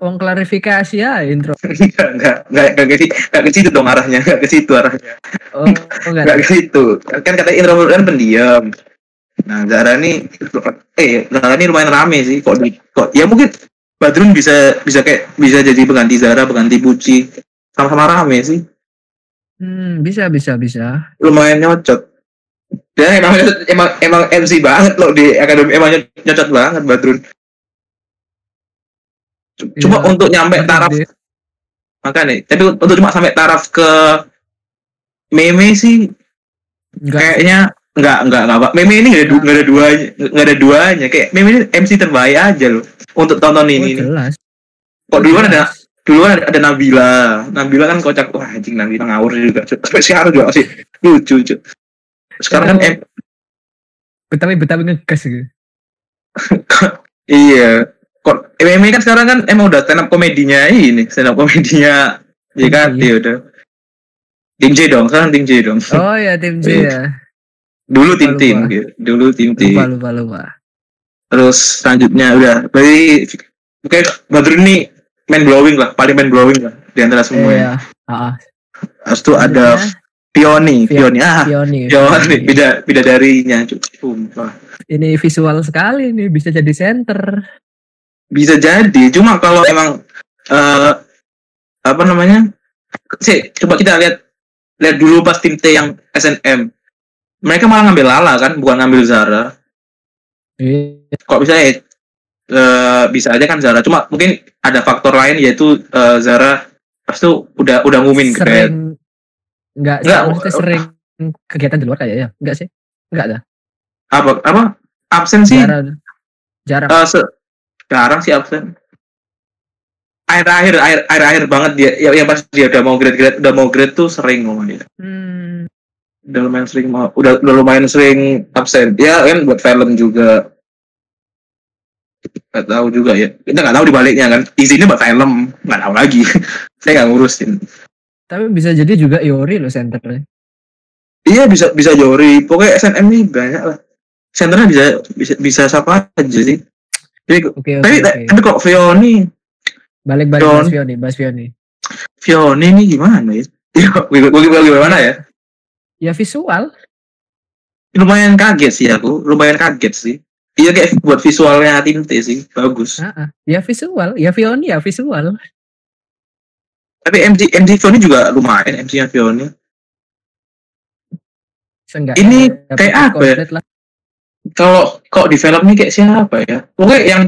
Wong klarifikasi ya intro. Enggak enggak enggak enggak sih enggak ke situ dong arahnya enggak ke situ arahnya. Oh enggak enggak ke situ kan kata introvert kan pendiam. Nah Zara ini eh Zara ini lumayan rame sih kok kok ya mungkin Badrun bisa bisa kayak bisa jadi pengganti Zara pengganti Puji sama-sama rame sih. Hmm bisa bisa bisa. Lumayan nyocot. Dia emang emang emang M C banget loh di akademi emang nyocot banget Badrun. Cuma ya, untuk nyampe taraf deh. Makanya tapi untuk cuma sampai taraf ke meme sih enggak. Kayaknya enggak enggak enggak apa meme ini enggak ada, enggak ada duanya enggak ada duanya kayak meme ini M C terbaik aja loh untuk tonton ini. Oh, jelas. Kok oh, dulu kan ada Dulu ada, ada Nabila. Nabila kan kocak. Wah, anjing Nabila ngawur juga. Sampai sekarang juga sih. Lucu, lucu. Sekarang kan Betawi-Betawi ngegas gitu. Iya. Kok M M A kan sekarang kan emang udah stand up komedinya ini. Stand up komedinya J K T udah. Tim J dong, sekarang tim J dong. Oh iya, tim J ya. Dulu tim tim gitu. Dulu tim tim. Lupa lupa lupa. Terus selanjutnya udah. Berarti oke, Badrun nih main blowing lah, paling main blowing lah di antara semuanya. Heeh. Terus tuh ada Fioni, Fioni, ah, Fioni, beda beda darinya, sumpah. Ini visual sekali, ini bisa jadi center. Bisa jadi, cuma kalau emang uh, apa namanya, sih, coba kita lihat lihat dulu pas tim T yang S N M, mereka malah ngambil Lala kan, bukan ngambil Zara. Iya. Kok bisa ya? Uh, bisa aja kan Zara, cuma mungkin ada faktor lain yaitu uh, Zara pas tuh udah udah ngumumin keren. Enggak, maksudnya sering kegiatan di luar kayaknya, enggak sih? Enggak ada. Apa apa? Absen sih? Jarang. Jarang. Uh, se- jarang sih absen. Akhir-akhir akhir akhir banget dia ya, ya pas dia udah mau grade-grade, udah mau grade tuh sering ngomong dia. Hmm. Udah lumayan sering mau udah, udah lumayan sering absen. Ya kan buat film juga. Enggak tahu juga ya. Kita enggak tahu di baliknya kan. Izinnya buat film, enggak tahu lagi. Saya enggak ngurusin. Tapi bisa jadi juga Yuri loh senternya. Iya bisa bisa Yuri. Pokoknya S N M ini banyak lah. Senternya bisa bisa bisa siapa aja sih. Jadi, okay, okay, tapi okay. Tapi kok Fioni balik-balik Mas Fioni, Mas Fioni. Fioni ini gimana ya? Ya bagaimana ya? Ya visual. Lumayan kaget sih aku, lumayan kaget sih. Iya kayak buat visualnya tim T sih bagus. Uh-uh. Ya visual, ya Fioni ya visual. Tapi M C M C Fioni juga lumayan, M C-nya Fioni. Seenggak ini kayak apa ya? Kalau kok di film ini kayak siapa ya? Pokoknya yang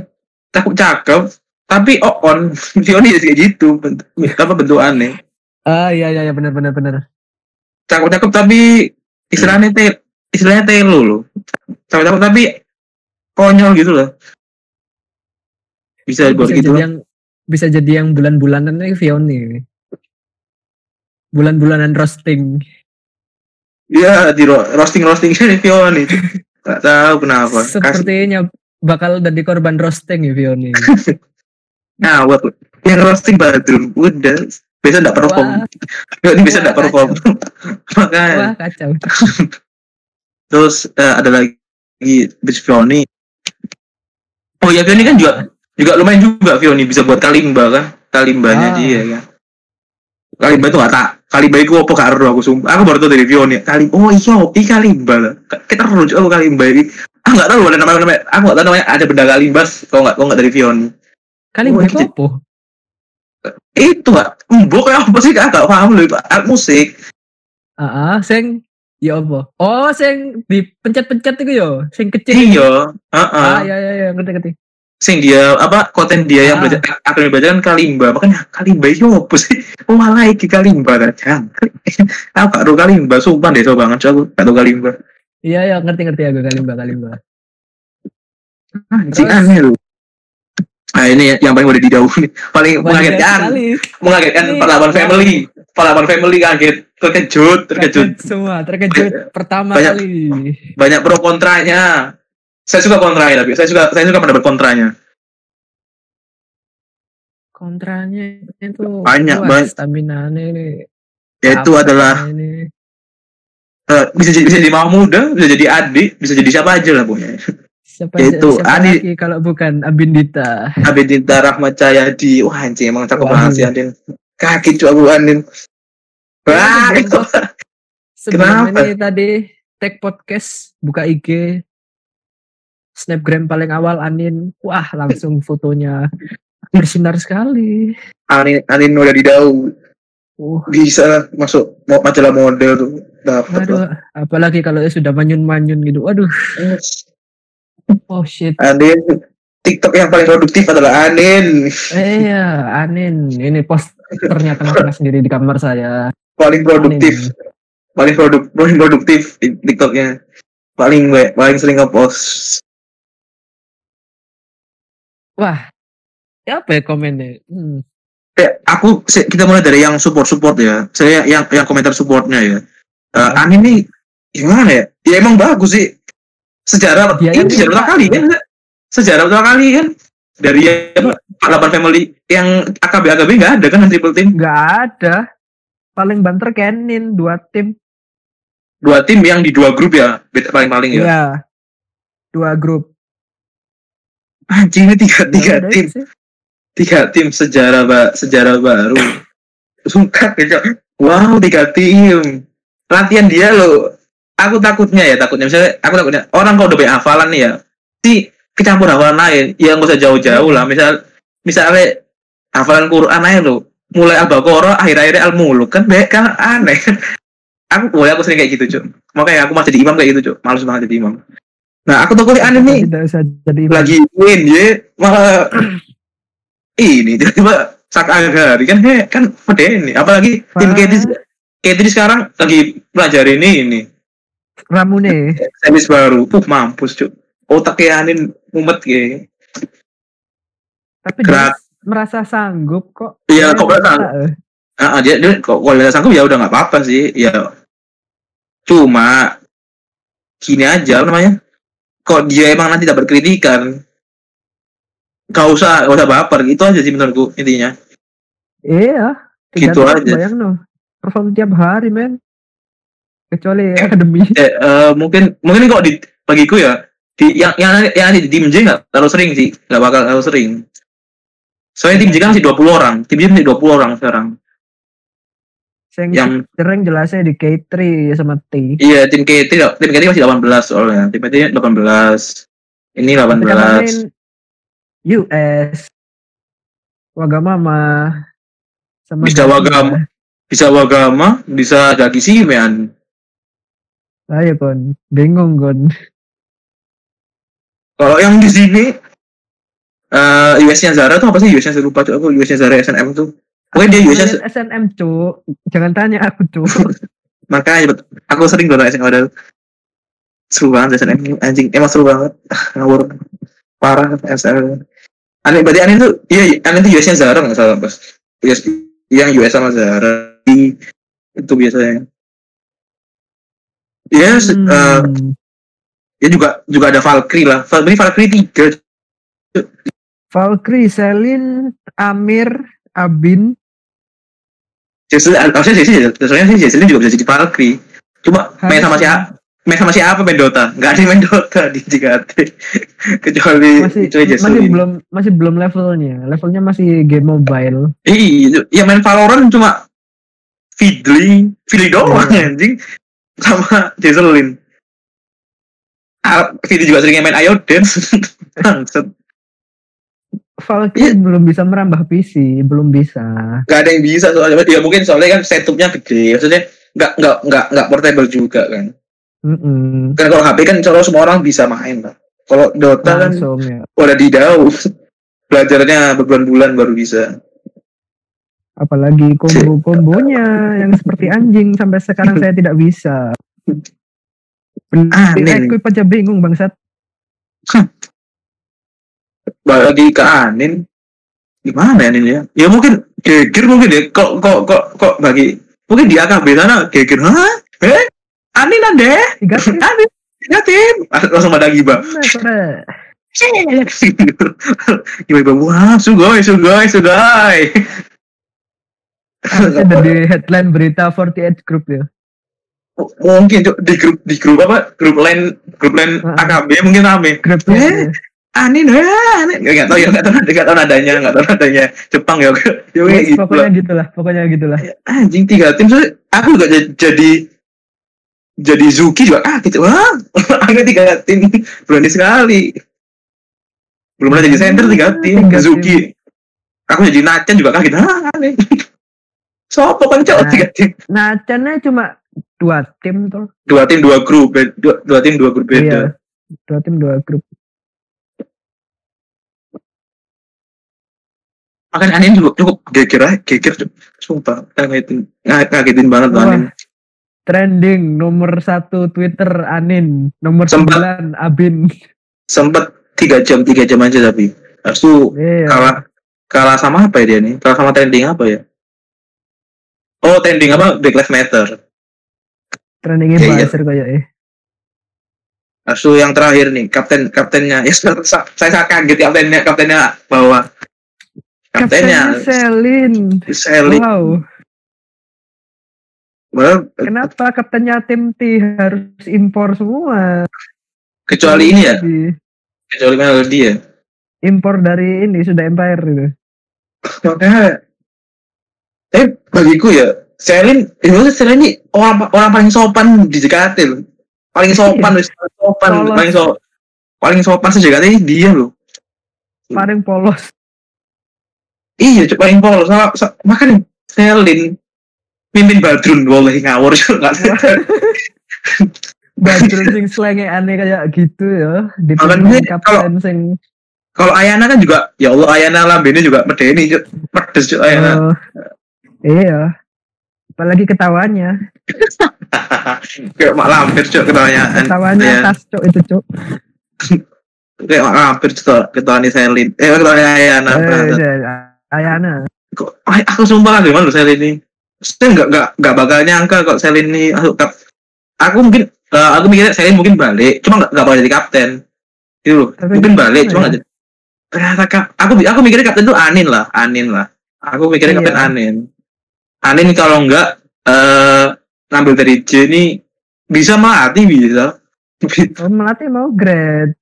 takut cakep, tapi oh on Fioni kayak gitu, bentuk, apa bentuk aneh. Ah iya iya benar benar benar. Cakep cakep tapi istilahnya hmm. te, istilahnya telu loh. Cakep cakep tapi konyol gitu loh. Bisa, bisa buat gitu. Yang... bisa jadi yang bulan-bulanan nih Fioni, bulan-bulanan roasting. Iya di ro- roasting roastingnya nih Fioni, nggak tahu kenapa. Sepertinya Kas- bakal jadi korban roasting ya Fioni. Nah, buat yang roasting Badrun udah biasa nggak perform, ini biasa nggak perform, makanya. Wah kacau. Terus uh, ada lagi bis Fioni. Oh ya Fioni kan juga. Juga lumayan juga Fioni bisa buat kalimba kan. Kalimbanya ah. Dia kan. Kalimba itu enggak tak. Kalimba itu apa karo aku sumpah. Aku baru tahu dari Fioni. Kalimba. Oh iya, iki kalimba lah. Kita rujuk aku kalimba ini. Ah enggak tahu ada namanya. Aku enggak tahu namanya ada benda kalimba kok enggak kok enggak dari Fioni. Kalimba oh, itu apa? Itu Pak. Mbok ya apa sih enggak paham lho Pak. Musik. Heeh, sing ya apa? Oh, sing dipencet-pencet iku yo, sing kecil. Iya, heeh. Ah ya ya ya, ngerti-ngerti. Sing dia apa konten dia ah. Yang belajar akan belajar kan kalimba, makanya kalimba itu apa sih? Oh malah iki kalimba aja. Aku gak tau kalimba, sumpah deh so banget aku gak tau kalimba. Iya ya ngerti-ngerti aku kalimba kalimba. Anjing ah, aneh lu. Nah ini yang paling udah didahulu nih, paling mengagetkan, mengagetkan Pahlawan Family, Pahlawan Family kaget, terkejut, terkejut. Kaget semua terkejut pertama banyak, kali. Banyak pro kontranya. Saya suka kontranya tapi saya suka saya suka mendapat kontranya. Kontranya itu banyak banget stamina ini. Yaitu adalah ini. Uh, bisa jadi bisa jadi mau muda, bisa jadi adik, bisa jadi siapa aja lah pokoknya. Siapa yaitu siapa adik lagi kalau bukan Anindita. Anindita Rahma Cahyadi. Wah anjing emang cakep banget sih Andin. Kaget cuy aku Andin. Wah, itu. Sebelum ini tadi tag podcast, buka I G Snapgram paling awal Anin, wah langsung fotonya bersinar sekali. Anin, Anin udah didau, uh. bisa masuk majalah model tuh dapat. Aduh, lah. Apalagi kalau sudah manyun-manyun gitu, aduh. Oh shit. Anin, TikTok yang paling produktif adalah Anin. Eh, iya, Anin, ini posternya tengah-tengah sendiri di kamar saya. Paling produktif, Anin. paling produk, paling produktif di TikToknya, paling gue, paling sering ngepost. Wah, siapa ya komennya? Hmm. eh, aku kita mulai dari yang support-support ya. Saya yang yang komentar supportnya ya. Uh, hmm. Anin nih gimana ya? Ya emang bagus sih. Sejarah ya, ini ya, sejarah pertama kali kan? Sejarah pertama kali kan? Dari yang delapan family yang A K B A K B nggak ada kan triple team? Nggak ada. Paling banter Kenin dua tim. Dua tim yang di dua grup ya, paling-paling ya. Iya. Dua grup. Anjing ini tiga tiga oh, tim. Sih. Tiga tim sejarah ba- sejarah baru. Sungkat ya. Wow, tiga tim. Latihan dia loh. Aku takutnya ya, takutnya misalnya aku takutnya orang kalau udah banyak hafalan nih ya. Si kecampur hafalan lain, ya enggak usah jauh-jauh lah. Misal misalnya hafalan Quran aja loh. Mulai Al-Baqarah akhir-akhirnya Al-Muluk kan baik kan aneh. Aku boleh aku sering kayak gitu, Cuk. Makanya aku masih jadi imam kayak gitu, Cuk. Males banget jadi imam. Nah, aku takutnya aneh nih. Lagi win ya, malah ini tiba-tiba sakagari kan he kan pede nih. Apalagi Fah. Tim Ketis Ketis sekarang lagi pelajari ini ini. Ramune. Semis baru. Puh, mampus, Cuk. Otaknya Anin mumet ya. Tapi dia merasa sanggup kok. Iya, kok merasa sanggup. Heeh, dia, dia kok kalau merasa sanggup ya udah enggak apa-apa sih. Ya cuma gini aja namanya. Kok dia emang nanti tak berkritikan. Gak usah, gak usah baper, gitu aja sih menurutku intinya. Iya, gitu aja. Bayang no, perform tiap hari men, kecuali eh, akademi. Eh, uh, mungkin, mungkin kok di bagiku ya, di yang yang yang di tim J nggak terlalu sering sih, nggak bakal terlalu sering. Soalnya tim J kan masih dua puluh orang, tim J masih dua puluh orang sekarang. Yang, yang sering jelasnya di K tiga sama T. Iya, tim K tiga, tim K tiga masih delapan belas soalnya, tim K tiga delapan belas, ini delapan belas. U S Wagamama sama bisa Wagama, bisa Wagama, bisa Jaki Simean. Ayo kon, bingung kon. Kalau yang di sini uh, U S-nya Zara tuh apa sih? U S-nya saya lupa tuh. Aku U S-nya Zara S N M tuh. Oke dia U S-nya S N M tuh. Jangan tanya aku tuh. Makanya aku sering download S N M ada. Seru banget S N M anjing. Emang seru banget. Ngawur. Parah S L. Aneh berarti aneh tuh, iya aneh tuh U S-nya Zara nggak salah pas. U S yang U S sama Zara itu biasanya. Ya, yes, hmm. uh, ya juga juga ada Valkyrie lah. Valkyrie Valkyrie tiga. Valkyrie, Selin, Amir, Abin. Jesslyn, harusnya Jesslyn, harusnya Jesslyn juga bisa jadi Valkyrie. Cuma main sama siapa? Main sama siapa main Dota? Gak ada main Dota di J K T. Kecuali masih, masih belum masih belum levelnya. Levelnya masih game mobile. Iya, ya main Valorant cuma Fiddly, Fiddly doang yeah. Anjing sama Jesslyn. Ah, Fiddly juga sering main Ayo Dance. Valkyrie yeah. Belum bisa merambah P C, belum bisa. Gak ada yang bisa soalnya. Ya mungkin soalnya kan setupnya gede. Maksudnya enggak enggak enggak enggak portable juga kan. Mm-mm. Karena kalau H P kan kalau semua orang bisa main lah. Kalau Dota langsung, kan ya. Udah didaus belajarnya berbulan-bulan baru bisa. Apalagi kombo-kombonya yang seperti anjing sampai sekarang saya tidak bisa. Aneh. Aku aja bingung bangsat. Bagi ke Anin gimana Anin ya? Ya mungkin geger mungkin ya. Kok kok kok kok bagi mungkin dia A K B sana geger hah? Eh? Anin ande, Anin, tiga tim, langsung pada giba. Giba, wah, sugoi, sugoi, sugoi. Ada di headline berita empat puluh delapan grup ya. Mungkin di grup di grup apa? Grup lain, grup lain A K B mungkin rame. Eh, Anin, Anin, nggak tahu ya, nggak tahu, nggak tahu nadanya, nggak tahu nadanya Jepang ya. Pokoknya gitulah, pokoknya gitulah. Anjing tiga tim, aku juga jadi. Jadi Zuki juga, ah gitu, wah, agak tiga tim, berani sekali. Belum pernah jadi center tiga tim, tiga Zuki. Tim. Aku jadi Nacan juga kaget, ah aneh. Sopo kan cowok nah, tiga tim. Nacannya cuma dua tim tuh. Dua tim dua grup, dua, dua tim dua grup beda. Iya, dua tim dua grup. Makan aneh juga cukup geger, geger, sumpah, kagetin, kagetin banget tuh aneh. Trending nomor satu Twitter Anin, nomor sembilan Abin. Sempet tiga jam tiga jam aja tapi. Habis itu iya. Kalah Kalah sama apa ya dia nih? Kalah sama trending apa ya? Oh, trending apa? Black Lives Matter. Trendingnya buzzer kayak eh. Asu yang terakhir nih, kapten kaptennya. Ya saya, saya kaget kaptennya, kaptennya bawa. Kaptennya Selin. Selin. Wow. Well, kenapa kaptennya tim T harus impor semua? Kecuali ini ya. Kecuali Melody ya. Impor dari ini sudah Empire gitu. Makanya, eh bagiku ya, Selin, itu eh, Selin ini orang orang paling sopan di J K T loh, paling sopan, sopan, polos. paling so, paling sopan se J K T ini dia loh. Paling polos. Iya, paling polos. Salah, salah. Makanya Selin mimpin Badrun, wallahi ngawur juga nggak. Badrun sing slangnya aneh kayak gitu ya. Di kapten sing. Kalau Ayana kan juga, ya Allah Ayana lambene juga medeni, pedes juga Ayana. Oh, iya, apalagi ketawanya. Kayak mak lampir cok ketawanya. Ketawanya ya. Tas cok itu cok. Kayak mak lampir cok ketawanya Selin. Eh ketawanya Ayana. Eh, Ayana. Kok, aku sumpah gimana loh Selin ini. Saya nggak nggak nggak bakal nyangka kok Selin ini. Aku, aku mungkin, uh, aku mikirnya Selin mungkin balik, cuma nggak nggak bakal jadi kapten. Itu mungkin balik, ya? Cuma nggak jadi. Ternyata kak, aku aku mikirnya kapten itu Anin lah, Anin lah. Aku mikirnya iya. kapten Anin. Anin kalau enggak uh, ngambil dari J ini bisa melatih bisa. Oh, melatih mau grade.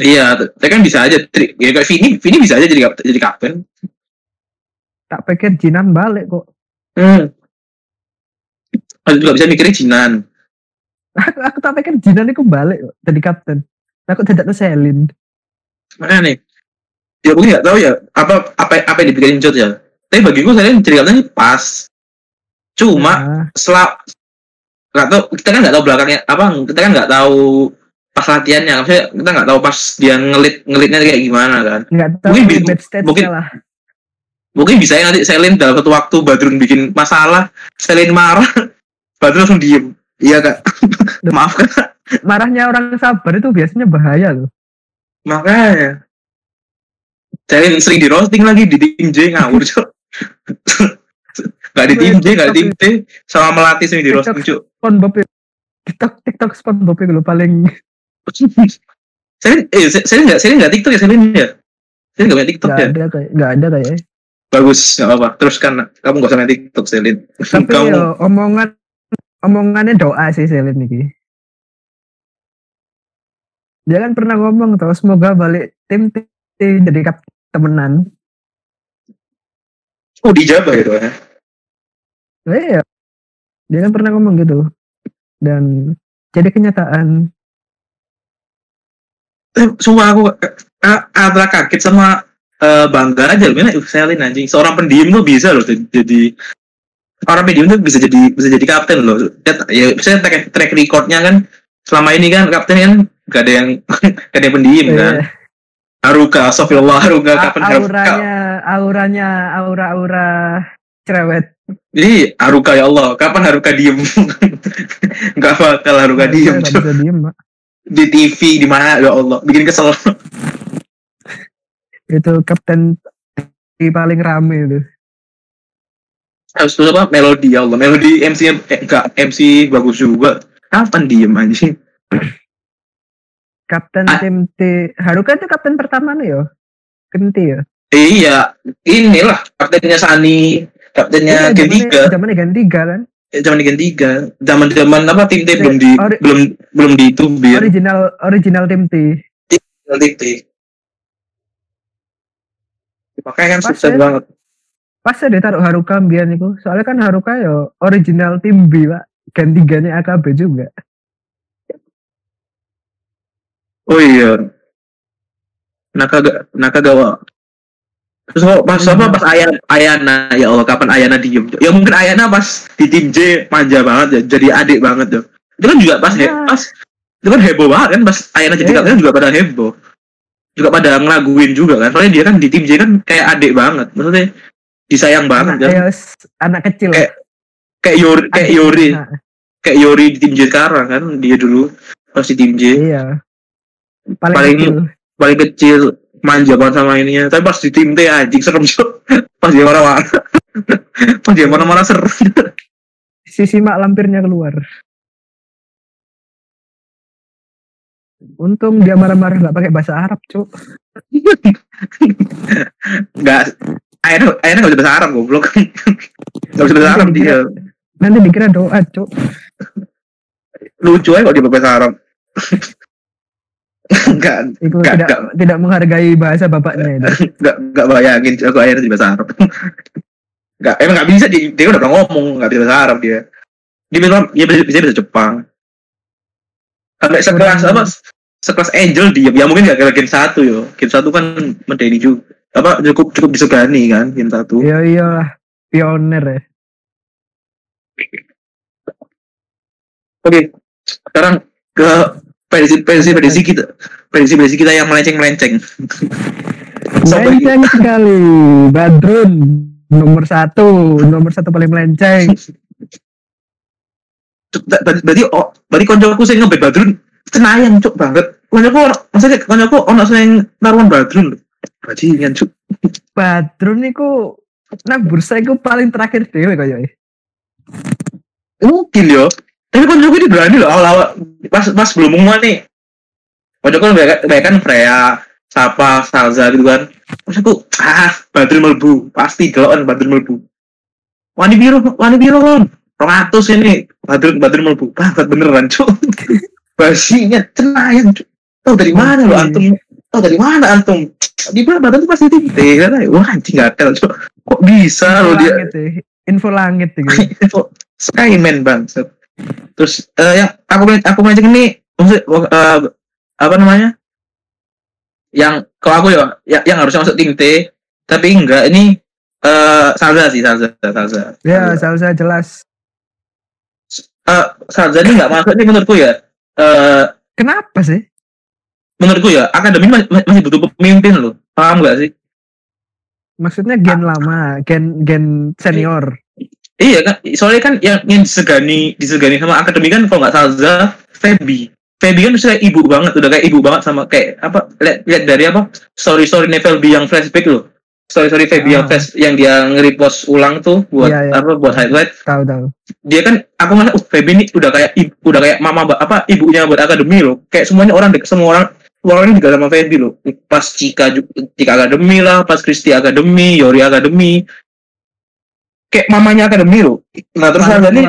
Iya, tapi kan bisa aja trik. Ya, kayak Vini, Vini bisa aja jadi kapten, jadi kapten. Tak pikir Jinan balik kok. Hmm. Aku juga bisa mikirnya Jinan. aku aku tak pikir Jinan itu balik kok jadi kapten. Aku tidak tahu Selin. Mana nih? Ya aku nggak tahu ya apa apa apa yang dipikirin Jod ya. Tapi bagiku Selin jadi kapten ini pas. Cuma nah. selap nggak tahu kita kan nggak tahu belakangnya apa kita kan nggak tahu pas latihannya. Maksudnya kita nggak tahu pas dia ngelit ngelitnya kayak gimana kan. Nggak tahu. Mungkin mungkin, mungkin bisa ya nanti Selin dalam satu waktu Badrun bikin masalah, Selin marah, Badrun langsung diem. Iya kak. Maaf kak. Marahnya orang sabar itu biasanya bahaya loh. Makanya. Selin sering di roasting lagi, di tim J ngawur cok. Gak di tim J, gak di tim T, sama melatih sering di roasting cok. TikTok, TikTok SpongeBob itu loh paling. Selin, eh Selin gak, Selin gak TikTok ya Selin ya? Selin gak punya TikTok ya? Gak ada kayak, gak ada kayaknya. Bagus, gak apa-apa, terus kan kamu gak usah main TikTok Selin. Tapi kamu... yo, omongan, omongannya doa sih Selin ini. Dia kan pernah ngomong tau, semoga balik tim T jadi kapten temenan. Oh dijabah gitu ya? Oh, iya, dia kan pernah ngomong gitu dan jadi kenyataan. Eh, sumpah aku antara kaget sama uh, bangga aja loh, ini Selin anjing. Seorang pendiam tuh bisa loh jadi orang pendiam tuh bisa jadi bisa jadi kapten loh. Ya, misalnya track, track recordnya kan selama ini kan kapten kan gak ada yang gak ada yang pendiam kan. Yeah. Haruka, astagfirullah, Haruka kapan auranya, auranya, aura-aura cerewet. Ih, Haruka ya Allah, kapan Haruka diem? Enggak bakal Haruka diem. Gak bisa diem, Pak. Di T V di mana ya Allah, bikin kesel. Itu kapten paling rame itu. Harus tuh apa? Melody ya Allah, Melody M C-nya enggak eh, M C bagus juga. Kapan diem anjing? Kapten ah. tim T Haruka itu kapten pertama nih yo, Genti ya. Iya, inilah kaptennya Sani, kaptennya Gentiga. Zaman Gentiga kan? Zaman Gentiga, zaman zaman apa tim T belum di ori, belum belum di itu biar. Original original tim T. Original tim T. Makanya kan susah banget. Pas ya ditaruh Haruka biar niku, soalnya kan Haruka yo original tim B pak, Gentiganya A K B juga. Oh iya, Nakaga, Nakagawa. Terus kok pas apa pas Ayana, Ayana ya Allah kapan Ayana diem? Ya mungkin Ayana pas di tim J manja banget ya, jadi adik banget tuh. Itu kan juga pas ya. He, pas itu kan heboh banget kan pas Ayana jadi kapten juga pada heboh, juga pada ngelaguin juga kan. Soalnya dia kan di tim J kan kayak adik banget, maksudnya disayang banget anak, kan. Ayo, anak kecil. Kayak kayak Yuri, kayak Yuri, kayak Yuri di tim J sekarang kan dia dulu pas di tim J. Iya. Paling, paling kecil, paling kecil manja banget sama ininya. Tapi pas di tim T anjing serem juga. Pas dia marah-marah. Pas dia marah-marah serem. Sisi mak lampirnya keluar. Untung dia marah-marah nggak pakai bahasa Arab, cuk. Nggak, akhirnya akhirnya nggak bisa bahasa Arab, goblok. Nggak bisa bahasa Arab dia. Nanti dikira doa, cuk. Lucu aja kalau dia bahasa Arab. Nggak, nggak, tidak, nggak, tidak menghargai bahasa bapaknya itu. Nggak, nggak bayangin aku akhirnya di bahasa Arab. Nggak, emang nggak bisa. Dia, dia udah pernah ngomong nggak bisa bahasa Arab dia. Dia bilang dia bisa bisa, bisa Jepang. Sampai sekelas apa sekelas Angel dia ya mungkin gak kayak game satu yo. Game satu kan medeni juga apa cukup cukup disegani kan game satu. Iya iyalah pioner ya. Oke sekarang ke prediksi prediksi prediksi kita prediksi prediksi kita yang melenceng melenceng. Melenceng sekali. Badrun nomor satu nomor satu paling melenceng. Berarti oh, berarti koncoku sing ngebet Badrun Senayan cuk banget. Koncoku maksudnya koncoku ono sing naruhan Badrun. Bajingan cuk. Badrun niku nang bursa iku paling terakhir dhewe koyoke. Mungkin yo. Tapi koncoku iki berani lho awal-awal pas pas belum umum nih. Koncoku kebanyakan Freya, Sapa, Salsa gitu kan. Terus aku ah Badrun mlebu, pasti deloken Badrun mlebu. Wani biru, wani biru kon. Ratus ini Badrun Badrun melebu banget beneran cuk. Basinya Senayan cuk. Tahu dari mana lo antum? Tahu dari mana antum? Di mana Badrun tuh pasti tim T kan? Wah anjing gatel cuk. Kok bisa lo dia? Info langit gitu. Info Skyman banget. Terus uh, yang aku aku main ini maksud uh, apa namanya? Yang kalau aku ya yang, yang harusnya masuk tim T tapi enggak ini uh, Salsa sih Salsa Salsa. Ya Salsa jelas. Uh, Salsa ini nggak masuk nih menurutku ya. Uh, Kenapa sih? Menurutku ya, akademi masih, masih butuh pemimpin loh. Paham nggak sih? Maksudnya gen ah. lama, gen gen senior. Iya kan, soalnya kan yang, yang disegani disegani sama akademi kan kalau nggak Salsa, Feby. Feby kan sudah ibu banget, udah kayak ibu banget sama kayak apa? Lihat, lihat dari apa? Story story Feby yang flashback loh. Story story Feby ah. yang flash yang dia nge-repost ulang tuh buat ya, ya. apa? Buat highlight. Tahu tahu. Dia kan aku merasa uh, Feby ini udah kayak ibu, udah kayak mama apa ibunya buat akademi loh. Kayak semuanya orang dek semua orang orangnya juga sama Feby loh. Pas Cika Cika akademi lah, pas Kristi akademi, Yuri akademi. Kayak mamanya akademi loh. Nah terus Salsa ini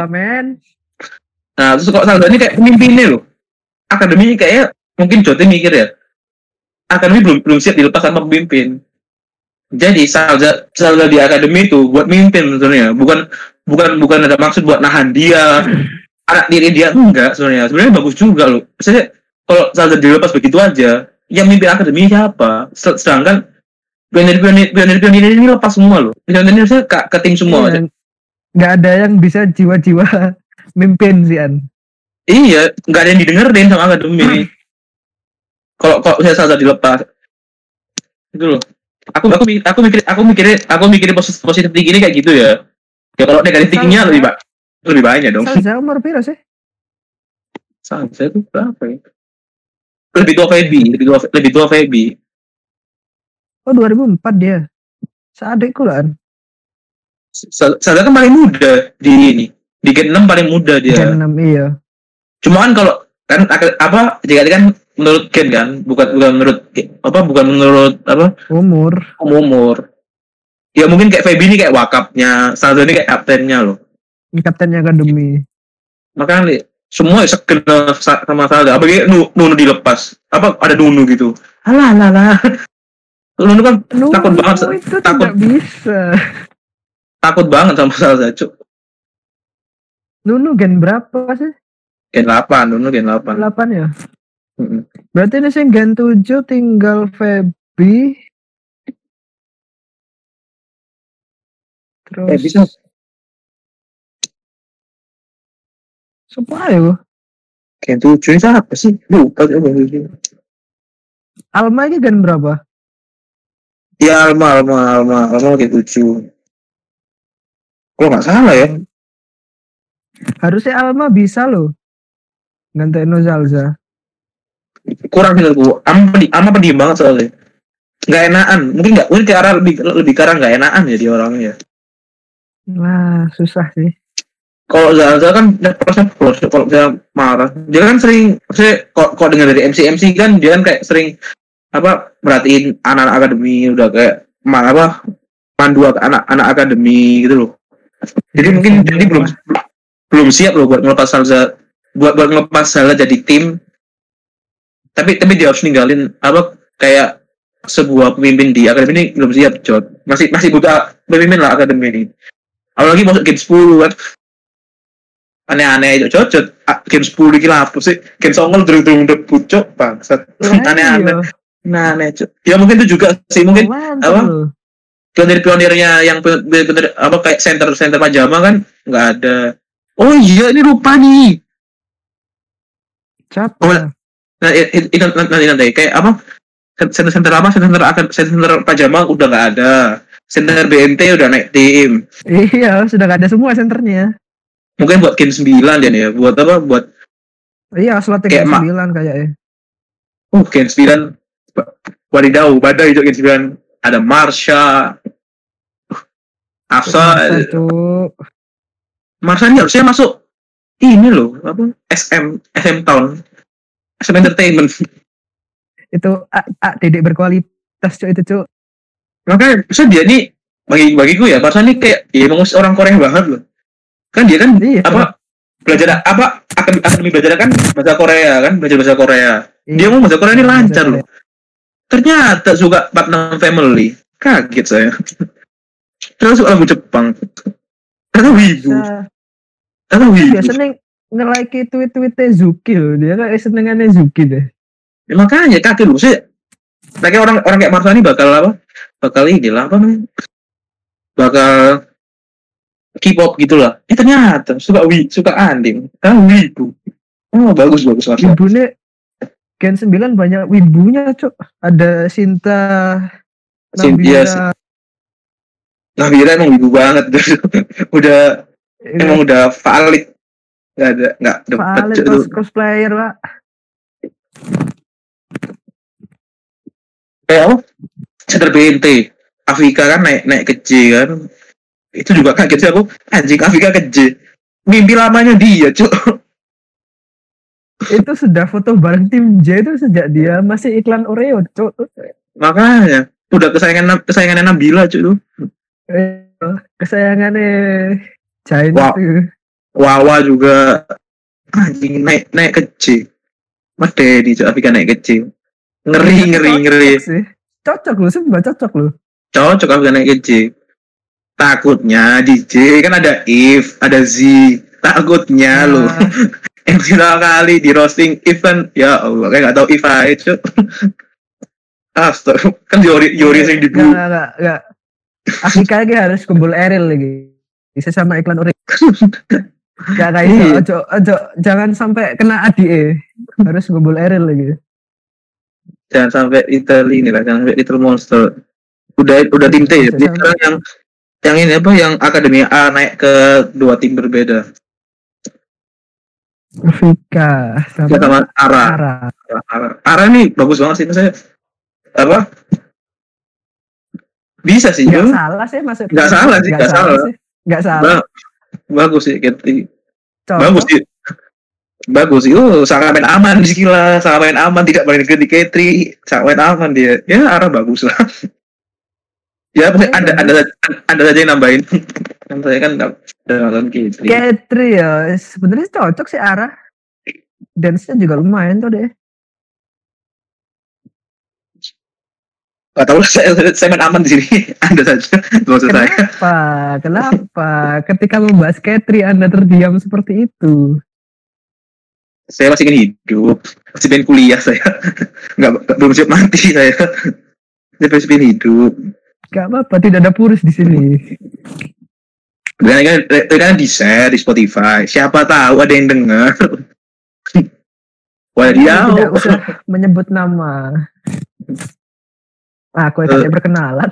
Nah terus kok Salsa ini kayak pemimpinnya loh. Akademi kayaknya mungkin Jote mikir ya. Akademi belum belum siap dilepas sama pemimpin. Jadi Salsa Salsa di akademi itu buat mimpin sebenarnya, bukan bukan bukan ada maksud buat nahan dia anak diri dia enggak sebenarnya sebenarnya bagus juga loh. Saya kalau Salsa dilepas begitu aja yang mimpin akademi siapa? Sedangkan pionir-pionir ini lepas semua loh. Pionir-pionir saya ke, ke tim semua. Iya, nggak ada yang bisa jiwa-jiwa mimpin sih an. Iya nggak ada yang didengerin sama akademi. Kalau kalau saya Salsa dilepas itu loh. Aku aku aku mikir aku mikirin aku mikirin positif positif tinggi ini kayak gitu ya. Ya kalau negatif tingginya lebih ba- lebih banyak dong. Salsa umur berapa sih? Salsa itu berapa ya? Lebih tua Feby, lebih tua lebih tua Feby. Oh dua ribu empat dia. Seadikku lah. Salsa kan paling muda di ini. Di gen enam paling muda dia. Gen enam iya. Cuma kan kalau kan apa jika kan menurut gen kan bukan bukan menurut apa bukan menurut apa umur umur ya mungkin kayak Feby ini kayak wakapnya Salsa ini kayak kaptennya loh kaptennya akademi makanya semua segen sama Salsa apa kayak Nunu dilepas apa ada Nunu gitu alah alah alah Nunu kan Nunu takut banget takut bisa takut banget sama Salsa cuk Nunu gen berapa sih gen delapan, dulu gen delapan. delapan ya. Mm-hmm. Berarti ini sih gen tujuh tinggal Feby. Terus Feby eh, siapa ya? Gen tujuh ini siapa sih? Lupa gen tujuh. Alma ini gen berapa? Ya Alma, Alma, Alma, Alma gen tujuh. Kalau enggak salah ya. Harusnya Alma bisa loh. Gantain Salsa kurang gitu, ama pedi, ama pedi banget soalnya. nggak enakan, mungkin nggak, mungkin Ara lebih lebih karang nggak enakan jadi orangnya. Nah susah sih. Kalau Zara kan prosesnya proses, kalau dia marah, dia kan sering, saya kok dengar dari M C M C kan dia kan kayak sering apa merhatiin anak-anak akademi, udah kayak man, apa pandu anak-anak akademi gitu loh. Jadi mungkin jadi belum belum siap loh buat ngelepas Salsa, buat buat ngelepas Salsa jadi tim. Tapi tapi dia harus ninggalin apa kayak sebuah pemimpin di akademi ini belum siap, Jod. Masih masih butuh pemimpin lah akademi ini. Apalagi masuk game sepuluh kan. Aneh-aneh aja cocok, game sepuluh iki lapo sih, game Songol durung-durung debut cok bangsat. Aneh-aneh. Nah, aneh cok. Ya mungkin itu juga sih, mungkin apa? Pionir-pionirnya yang bener-bener apa kayak center-center pajama kan enggak ada. Oh iya ini rupa nih. Cap. Oh, nah, itu nanti nanti kayak apa? Center-center lama, center akan center pajama udah enggak ada. Center B M T udah naik tim. Iya, sudah enggak ada semua senternya. Mungkin buat game sembilan dan ya, buat apa? Buat iya, slotnya game ma- sembilan kayaknya. Oh, game sembilan. Wadidau, badai itu game sembilan. Ada Marsha. Afsa. Marsha ini harusnya masuk ini loh, apa? S M S M Town. S M Entertainment. Itu A, A dedek berkualitas cuk itu, cuk. Makanya bisa dia nih bagi bagiku ya, Marsha ini kayak ya emang orang Korea banget loh. Kan dia kan iya, apa belajar apa akan akademi belajar kan bahasa Korea kan belajar bahasa Korea iya, dia ngomong bahasa Korea ini lancar loh ternyata suka partner family kaget saya terus suka lagu Jepang ternyata wibu ternyata wibu dia seneng nge-like tweet-tweetnya Zuki loh dia kayak senengannya Zuki deh ya, makanya kaget loh saya kayak orang orang kayak Marsha ini bakal apa bakal ini lah apa namanya bakal K-pop gitulah. Eh ternyata suka wi, suka anime. Ah wibu. Oh bagus bagus Marsha. Wibunya Gen sembilan banyak wibunya, Cuk. Ada Sinta, Nabila. Sintia. Nabila emang wibu banget. Udah ya, emang udah valid. Enggak ada enggak valid cos- cosplayer, Pak. Eh, oh. Center B N T. Afrika kan naik naik kecil kan. Itu juga kaget sih aku, anjing Afrika keje. Mimpi lamanya dia, Cuk. Itu sudah foto bareng tim J itu sejak dia masih iklan Oreo, Cuk. Makanya, udah kesayangan kesayangannya Nabila, Cuk itu. Eh, kesayangannya China itu. Wawa juga anjing naik naik keje. Mas Dedi, Cuk, Afrika naik keje. Ngeri ngeri ngeri. Cocok lu, sumpah cocok lu. Cocok Afrika naik keje. Takutnya D J kan ada If, ada Z. Takutnya nah, loh. Yang pertama kali di roasting If kan ya Allah, kayak enggak tahu If aja. Astaga, kan Yuri Yuri sering dibu. Enggak enggak enggak. Afrika lagi harus kumpul Eril lagi. Bisa sama iklan Oreo. Enggak kayak itu, ojo ojo jangan sampai kena A D E. Harus kumpul Eril lagi. Jangan sampai Italy ini lah, jangan sampai Little Monster. Udah udah tim T ya. Sekarang yang yang ini apa yang akademi A naik ke dua tim berbeda. Afrika sama, sama Ara. Ara. Ara. Ara ini bagus banget sih saya. Apa? Bisa sih. Enggak salah sih maksudnya. Enggak salah sih, enggak salah. Enggak salah. Bagus sih Kety. Bagus sih. Bagus sih. Oh, sangat main aman di Kila, sangat main aman tidak main di Kety, sangat main aman dia. Ya Ara bagus lah. Ya, pokoknya ada ada ada saja yang nambahin. Yang saya kan udah nonton Kitri. Kitri ya, sebenarnya cocok sih Ara. Dance-nya juga lumayan tuh deh. Gak tau lah, saya, saya main aman di sini. Anda saja, maksud saya. Kenapa? Kenapa? Ketika membahas Kitri, Anda terdiam seperti itu. Saya masih ingin hidup. Masih pengen kuliah saya. Gak, belum siap mati saya. Saya masih pengen hidup. Gak apa-apa, tidak ada purus di sini. Kan kan di share di Spotify. Siapa tahu ada yang dengar. Wadiau. Tidak usah menyebut nama. Aku nah, saja uh, berkenalan.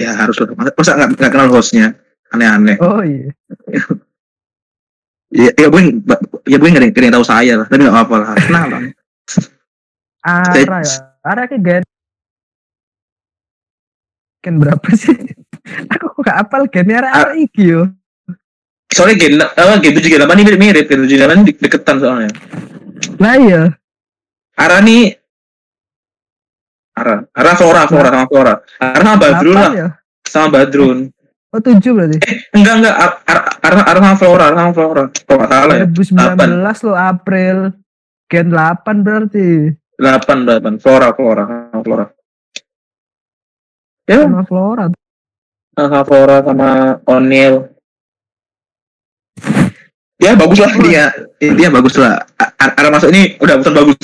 Ya harus loh. Masa nggak nggak kenal hostnya? Aneh-aneh. Oh iya. Ya, ya gue ya gue nggak ada yang tahu saya lah. Tapi nggak apa-apa lah. Kenal lah. Arah ya. Ara kayak gen berapa sih? Aku gak apal gennya Ara iki yo. Soalnya gen apa gen tujuh delapan ini mirip-mirip, gen tujuh delapan ini deketan soalnya. Lah iya. Ara nih Ara, Ara Flora, Flora sama Flora. Ara sama Badrun lah. Ya? Sama Badrun. Oh tujuh berarti? Eh, enggak enggak Ara Ara Ara sama Flora, Ara sama Flora. Kalau enggak salah ya. dua ribu sembilan belas loh April. Gen delapan berarti. delapan delapan Flora, Flora, Flora. Ya, sama Flora. Sama Flora sama Onel. Ya bagus lah dia. Dia bagus lah. Ara masuk ini udah bukan bagus.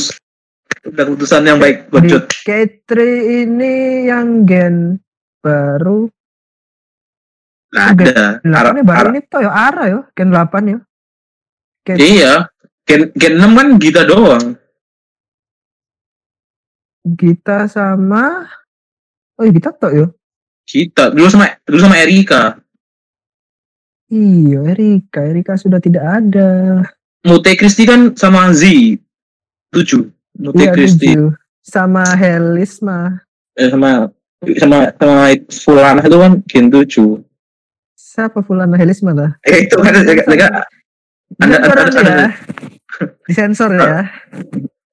Udah keputusan yang baik buat Jod. K tiga ini yang gen baru. Nah, ada. Ara, ini baru Ara. Ini toh ya Ara ya, gen delapan ya. Gen iya, gen gen enam kan Gita doang. Gita sama oh Gita toh ya. Gita dulu sama dulu sama Erika. Iya, Erika, Erika sudah tidak ada. Mute Kristi kan sama Z tujuh. Iya tujuh sama Helis mah eh, sama sama sama Fulana itu kan gen tujuh. Siapa Fulana Helis mana? Eh itu kan agak ada ada disensor ya.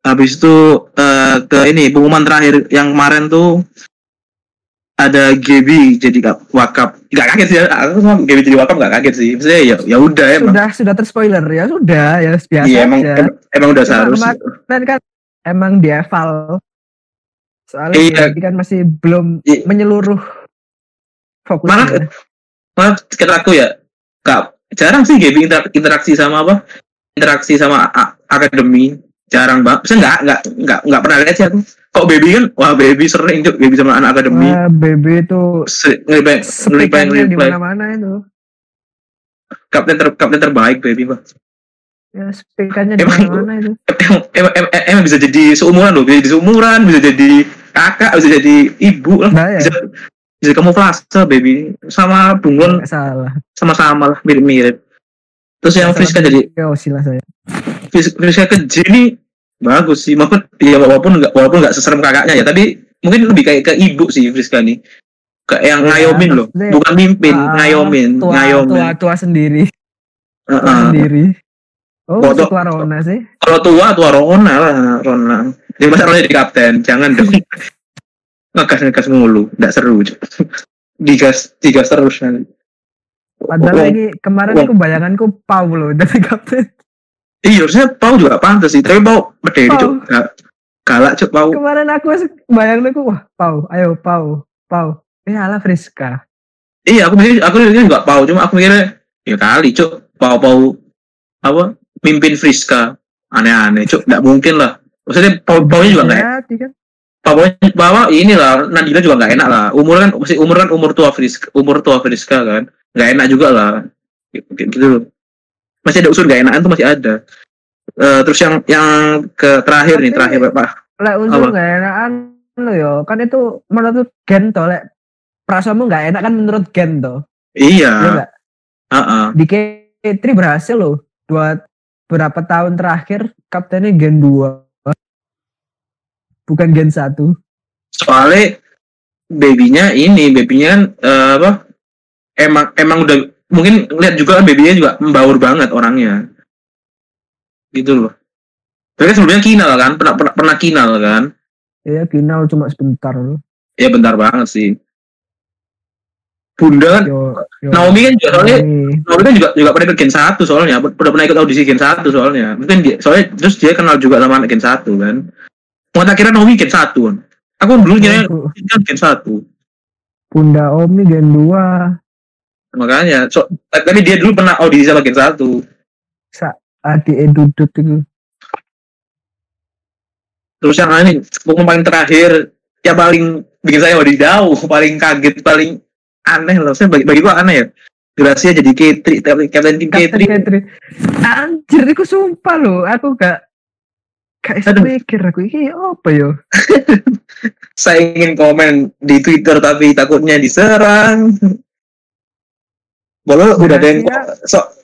Habis itu uh, ke ini pengumuman terakhir yang kemarin tuh ada G B jadi wakaf. Enggak kaget sih aku sama G B jadi wakaf enggak kaget sih. Maksudnya ya ya udah emang. Sudah sudah terspoiler ya sudah ya biasa ya, emang, aja. Emang emang udah seharusnya. Kan emang dieval soalnya iya. Ini kan masih belum iya. Menyeluruh fokusnya. Malah, malah kata aku ya, kak jarang sih G B interaksi sama apa? Interaksi sama akademi jarang banget. Saya nggak nggak nggak nggak pernah lihat sih aku. Kok baby kan? Wah baby sering tuh baby sama anak akademi. Wah baby itu ngelipeng ngelipeng ngelipeng. Mana-mana itu. Kapten ter kapten terbaik baby bang. Ya, speakannya emang, mana itu? Emang, emang, emang bisa jadi seumuran loh, bisa jadi seumuran, bisa jadi kakak, bisa jadi ibu lah, nah, ya. Bisa, bisa kamuflase baby, sama bunglon, sama-sama lah mirip-mirip. Terus yang Friska jadi, ya silah saya. Friska ke Jini bagus sih, maksud ya walaupun nggak walaupun nggak seserem kakaknya ya, tapi mungkin lebih kayak ke ibu sih Friska nih, ke yang ya, ngayomin loh, bukan mimpin, uh, ngayomin, tua, ngayomin, tua, tua sendiri, tua uh-uh. sendiri. Oh, masih tua Rona sih. Kalau tua, tua Rona lah, Rona. Jadi masa Rona jadi kapten, jangan dong. Ngegas-ngegas mulu, nggak seru. Digas, digas terus nanti. Padahal oh, lagi, kemarin oh. Aku bayanganku Pau loh, dari kapten. Iya, harusnya Pau juga pantas sih, tapi Pau berdiri cuk. Galak cuk, Pau. Kemarin aku bayangin aku, wah Pau, ayo Pau, Pau. Eh ala Friska. Iya, aku mikir, aku mikir juga Pau, cuma aku mikirnya, ya kali cuk, Pau-Pau, apa? Mimpin Friska aneh-aneh cuk nggak mungkin lah maksudnya Pau-Paunya juga nggak ya, Pau-Paunya bawa inilah Nandila juga nggak enak lah umur kan masih umur kan umur tua Friska umur tua Friska kan nggak enak juga lah gitu masih ada unsur nggak enakan tuh masih ada uh, terus yang yang ke terakhir tapi, nih terakhir pak lah unsur nggak enakan lo yo kan itu menurut gen toh lek perasaanmu nggak enak kan menurut gen toh iya ah uh-uh. Di K tiga berhasil lo buat berapa tahun terakhir kaptennya gen dua bukan gen satu soalnya babynya ini babynya kan uh, apa emang emang udah mungkin lihat juga kan babynya juga membaur banget orangnya gitu loh tapi kan sebelumnya kinal kan pernah pernah, pernah kinal kan iya kinal cuma sebentar loh iya bentar banget sih Bunda kan, yo, yo. Naomi kan juga soalnya, hey. Naomi kan juga juga pernah ikut gen satu soalnya, udah pernah ikut audisi gen satu soalnya, mungkin dia, soalnya terus dia kenal juga sama anak gen satu kan, mau tak kira Naomi gen satu kan, aku dulu kira gen satu, Bunda Omi gen dua, makanya, so, tapi dia dulu pernah audisi sama gen satu, saat di edudut itu, terus yang lain, pokoknya paling terakhir, ya paling bikin saya wadidaw, paling kaget, paling aneh loh, saya bagi bagi gua aneh ya. Gracia jadi K tiga, tapi kapten tim K tiga. Anjir, aku sumpah loh, aku gak gak mikir aku ini apa yo. Saya ingin komen di Twitter tapi takutnya diserang. Boleh udah ada yang sok.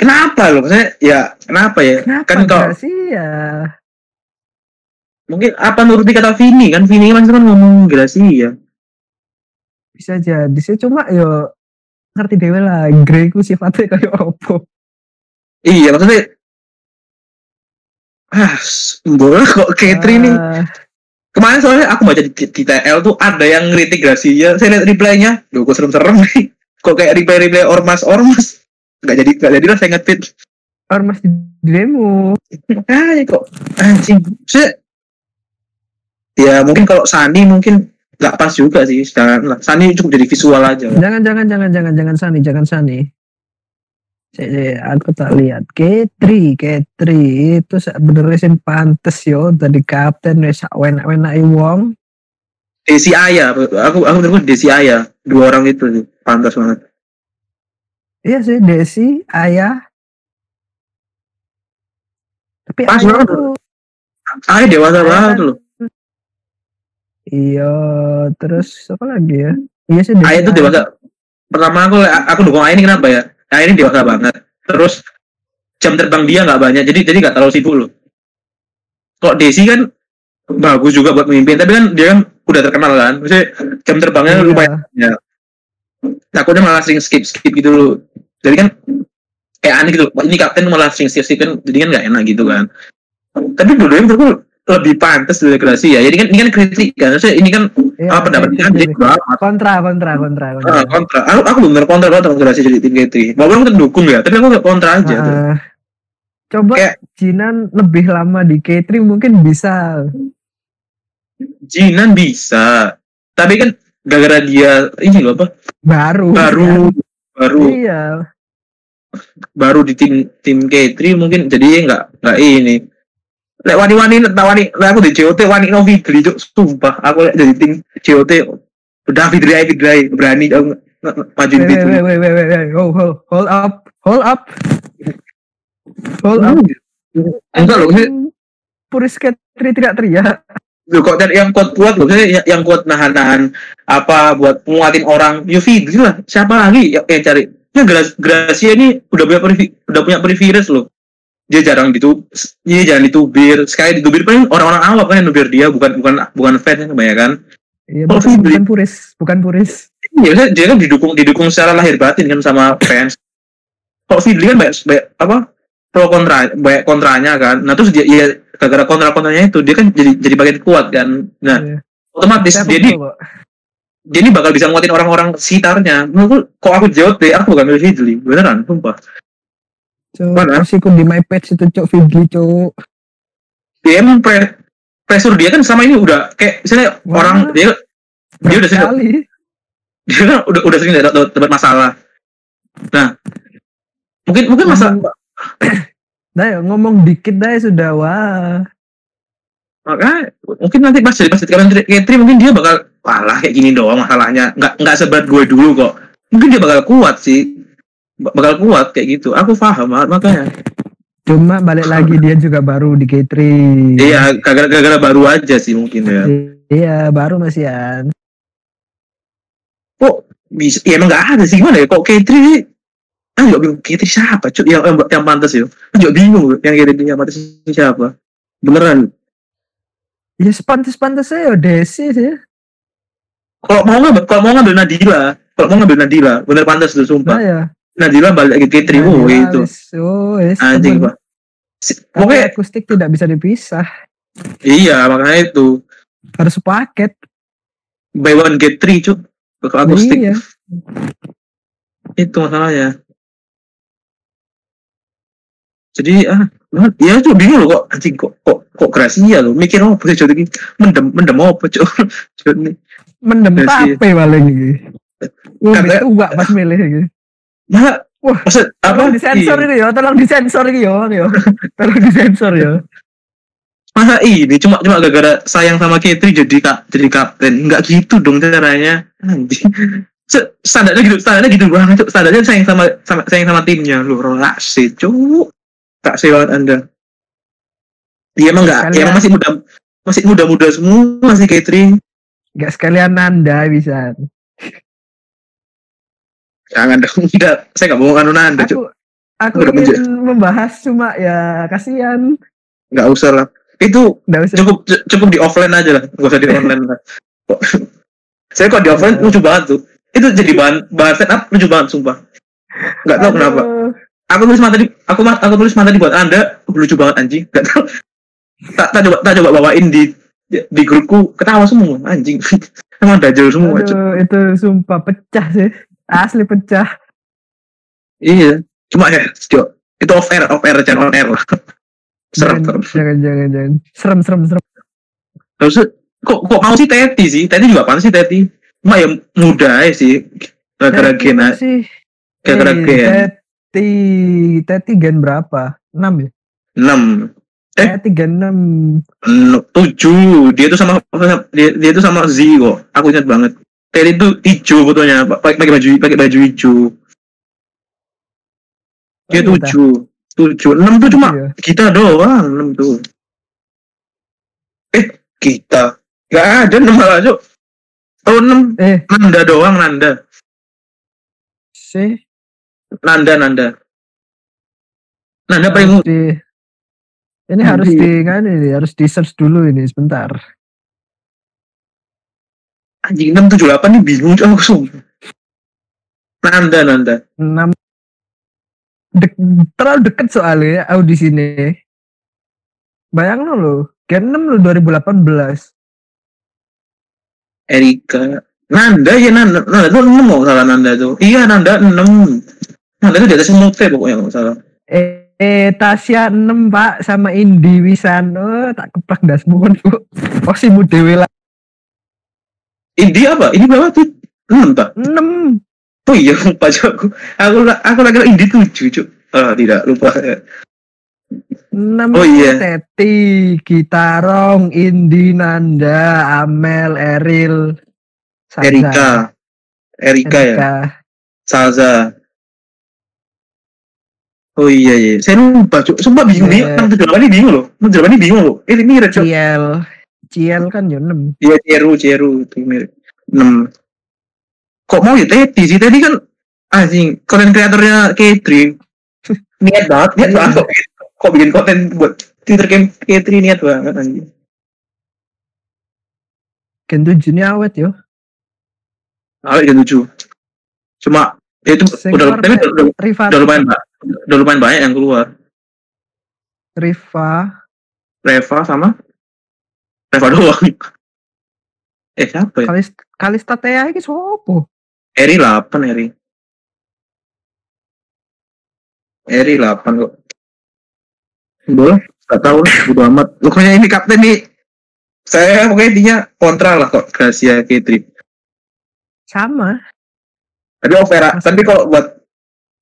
Kenapa loh? Maksudnya ya, kenapa ya? Kenapa kan kalau Gracia? Mungkin apa nuruti kata Vini kan, Vini langsung kan ngomong Gracia. Bisa jadi sih, cuma yo ngerti dewe lah, Grey ku sifatnya kayak opo. Iya maksudnya, ah, bola kok Katri nih. Kemarin soalnya aku baca di, di T L tuh ada yang ngeritik Gracia, saya lihat reply-nya, duh kok serem-serem nih. Kok kayak reply-reply ormas-ormas. Nggak jadi, nggak jadilah saya nge-tweet. Ormas di demo. Makanya kok, anjing. Maksudnya, ya mungkin kalau Sani mungkin nggak pas juga sih. Janganlah. Sani cukup jadi visual aja. Jangan, jangan, jangan, jangan, jangan Sani, jangan Sani. Saya, aku tak lihat. Katri, Katri itu sebenarnya sih pantes yo. Tadi kapten wesa wena-wena iwong. Desy Aya, aku aku menurutku Desy Aya. Dua orang itu sih pantas banget. Iya sih Desy Aya. Tapi pas banget tuh. Aya dewasa banget loh. Iya, terus apa lagi ya? Iya sih. Aya itu dewasa. Pertama aku aku dukung Aya ini kenapa ya? Nah ini dewasa banget, terus jam terbang dia nggak banyak, jadi jadi nggak terlalu sibuk loh. Kalau Desy kan bagus juga buat memimpin, tapi kan dia kan udah terkenal kan, maksudnya jam terbangnya yeah. lumayan. Ya. Takutnya malah sering skip skip gitu loh, jadi kan kayak aneh gitu. Ini kapten malah sering skip skip kan, jadi kan nggak enak gitu kan. Tapi dulunya menurutku lebih pantas dari Gracia ya. Jadi kan ini kan kritik kan, maksudnya ini kan ya, apa pendapatnya kan jadi kontra kontra kontra kontra. Ah, kontra. Aku aku bener kontra kontra Gracia jadi tim Katri. Walaupun aku terdukung ya, tapi aku nggak kontra aja. Uh, tuh. Coba kayak, Jinan lebih lama di Katri mungkin bisa. Jinan bisa, tapi kan gara-gara dia ini loh apa? Baru. Baru ya. baru. Iya. Baru di tim tim Katri mungkin jadi nggak nggak ini. Lek wani-wani tak wani, lek aku di J O T wani no Fidri juk, sumpah aku lek jadi tim J O T udah Fidri aja Fidri berani aku majuin Fidri. Wait wait wait wait, hold hold hold up hold up hold up. Enggak loh, Puris Katri tidak teriak. Loh kok yang kuat kuat loh, saya yang kuat nahan-nahan apa buat menguatin orang. Yo Fidri lah, siapa lagi yang cari? Ya Gracia ini udah punya udah punya privilege loh. Dia jarang ditu, dia jarang ditubir. Sekali ditubir paling orang-orang awam kan yang nubir dia, bukan bukan bukan fans yang kebanyakan. Iya, bukan, oh, bukan puris, bukan puris. Iya, dia kan didukung didukung secara lahir batin kan sama fans. Kalau Fidli kan banyak, banyak apa pro kontra, banyak kontranya kan. Nah terus dia ya, gara-gara kontra-kontranya itu dia kan jadi jadi bagian kuat kan. Nah iya. Otomatis dia ini dia ini bakal bisa nguatin orang-orang sekitarnya. Menurut kok aku jawab deh, aku bukan milih Fidli, beneran, sumpah. Cuk, masih ikut di my page itu cuk, Fidli cuk. Dia emang pre- pressure dia kan selama ini udah kayak misalnya wah, orang dia dia udah sering dia kan udah udah sering dapat masalah. Nah mungkin mungkin masalah nah ngomong dikit dah sudah wah maka mungkin nanti pas jadi pas jadi Katri mungkin dia bakal walah kayak gini doang masalahnya nggak nggak seberat gue dulu kok, mungkin dia bakal kuat sih. Bakal kuat kayak gitu, aku paham banget makanya. Cuma balik lagi dia juga baru di Katri. Iya, gara-gara baru aja sih mungkin ya. Iya, baru masihan. Kok bisa? Ya emang nggak ada sih gimana ya? Kok Katri? Ah, nggak bingung Katri siapa? Cut yang yang, yang pantas ya? Nggak bingung yang Katri yang pantas siapa? Beneran? Ya sepantas-pantasnya ya Desy sih. Kalau mau nggak, kalau mau ngambil Nadila, kalau mau ngambil Nadila, bener pantas tuh sumpah. Nah, ya. Nadila balik ke Katri oh, itu. Oh, yes, anjing, Pak. Pokoknya akustik tidak bisa dipisah. Iya, makanya itu. Harus paket. Buy one get three, cuk. Kalau akustik. Iya. Itu masalahnya. Jadi ah, ya cuk bingung loh kok anjing kok kok kok Gracia loh. Mikir oh, bisa jadi mendem mendem apa, cuk. Mendem apa paling iki. Kata uwak pas milih iki. Nah, wah, maksud, tolong apa? Disensor ini yo, tolong disensor ini yo, yo. Tolong disensor yo. Masa ini cuma cuma gara-gara sayang sama Katri jadi kak jadi kapten, nggak gitu dong caranya. Anjing. Standarnya gitu, standarnya gitu banget. Standarnya sayang sama, sama sayang sama timnya, lu relax sih, cuk. Tak sewat Anda. Dia emang nggak, dia masih muda, masih muda-muda semua masih Katri. Nggak sekalian Nanda bisa. Jangan dong, tidak. Saya nggak mau nganu Nanda. Aku, aku ingin membahas cuma ya kasihan. Nggak usah lah. itu cukup cukup di offline aja lah, gak usah di online lah. Saya kok di offline lucu banget tuh, itu jadi bahan bahan stand up lucu banget sumpah. Gak tau kenapa. Aku tulis materi, aku aku tulis materi buat Anda lucu banget anjing. Gak tau. Tak tak coba tak coba bawain di di grupku, ketawa semua anjing. Emang dajal semua. Aduh, itu sumpah pecah sih, asli pecah. Iya, cuma ya, itu off air, off air, jangan on air lah. Serem, jangan, serem. Jangan, jangan, jangan. Serem, serem, serem. Terus, kok, kok mau sih Tety sih? Tety juga apaan sih Tety? Cuma ya muda ya sih. Gara-gara gen aja. Gara-gara gen. Tety, Tety gen berapa? enam ya? enam. Eh? Tety gen enam. tujuh. Dia tuh sama, dia, dia tuh sama Z kok. Aku ingat banget. Tety tuh hijau fotonya. Pakai baju, pakai baju hijau. Dia tujuh. Kita. tujuh, enam tuh cuma iya. Kita doang, enam tuh. Eh, kita. Gak ada enam malah, Cuk. Oh, enam. Eh. Nanda doang, Nanda. Si. Nanda, Nanda. Nanda harus paling... Di... Ini Nanda. Harus di... Kan, ini, harus di-search dulu ini, sebentar. Anjing, enam tujuh delapan nih bingung, aku sumpah. Nanda, Nanda. enam. Dek, terlalu deket soalnya audisi ini. Bayangin lo, Gen enam lo dua ribu delapan belas. Erika, Nanda ya Nanda, Nanda tuh enam nggak salah Nanda tuh. Iya Nanda enam. Nanda tuh di atas Mute pokoknya nggak salah. Eh, eh Tasya enam pak sama Indi Wisan, oh, tak keplak dasmuan bu. Pasti mu dewe lah. Indi apa? Ini berapa tuh? enam pak? enam. Oh iya, lupa aku. Aku aku lagi Indi tujuh, Cuk. Ah, tidak, lupa. enam oh, iya. Tety, Gitarong, Indi, Nanda, Amel, Eril, Salsa. Erika. Erika. Erika ya. Salsa. Oh iya iya. Saya lupa, Cuk. Sumpah bingung nih. Enam tujuh delapan ini bingung loh. Enam tujuh delapan ini bingung loh. Eh, ini mirip, Cuk. Ciel. Ciel kan ya enam. Iya, Ceru, Ceru itu mirip. enam. Kok mau ya Tety sih? Tety kan anjing, konten kreatornya K tiga. Niat banget, niat banget. Kok bikin konten buat Twitter game K tiga niat banget anjing. Gen tujuh ini awet yo. Awet Gen tujuh. Cuma itu udah tapi udah lumayan banyak. Udah lumayan banyak yang keluar. Riva, Reva sama Reva doang. Eh siapa ya? Kalista, Kalista Tea ini siapa? Eri delapan, Eri Eri delapan kok. Boleh, gak tau lah, bodo amat. Pokoknya ini kapten nih. Saya pokoknya dia kontra lah kok, Gracia K tiga. Sama. Tapi Overa, tapi kalau buat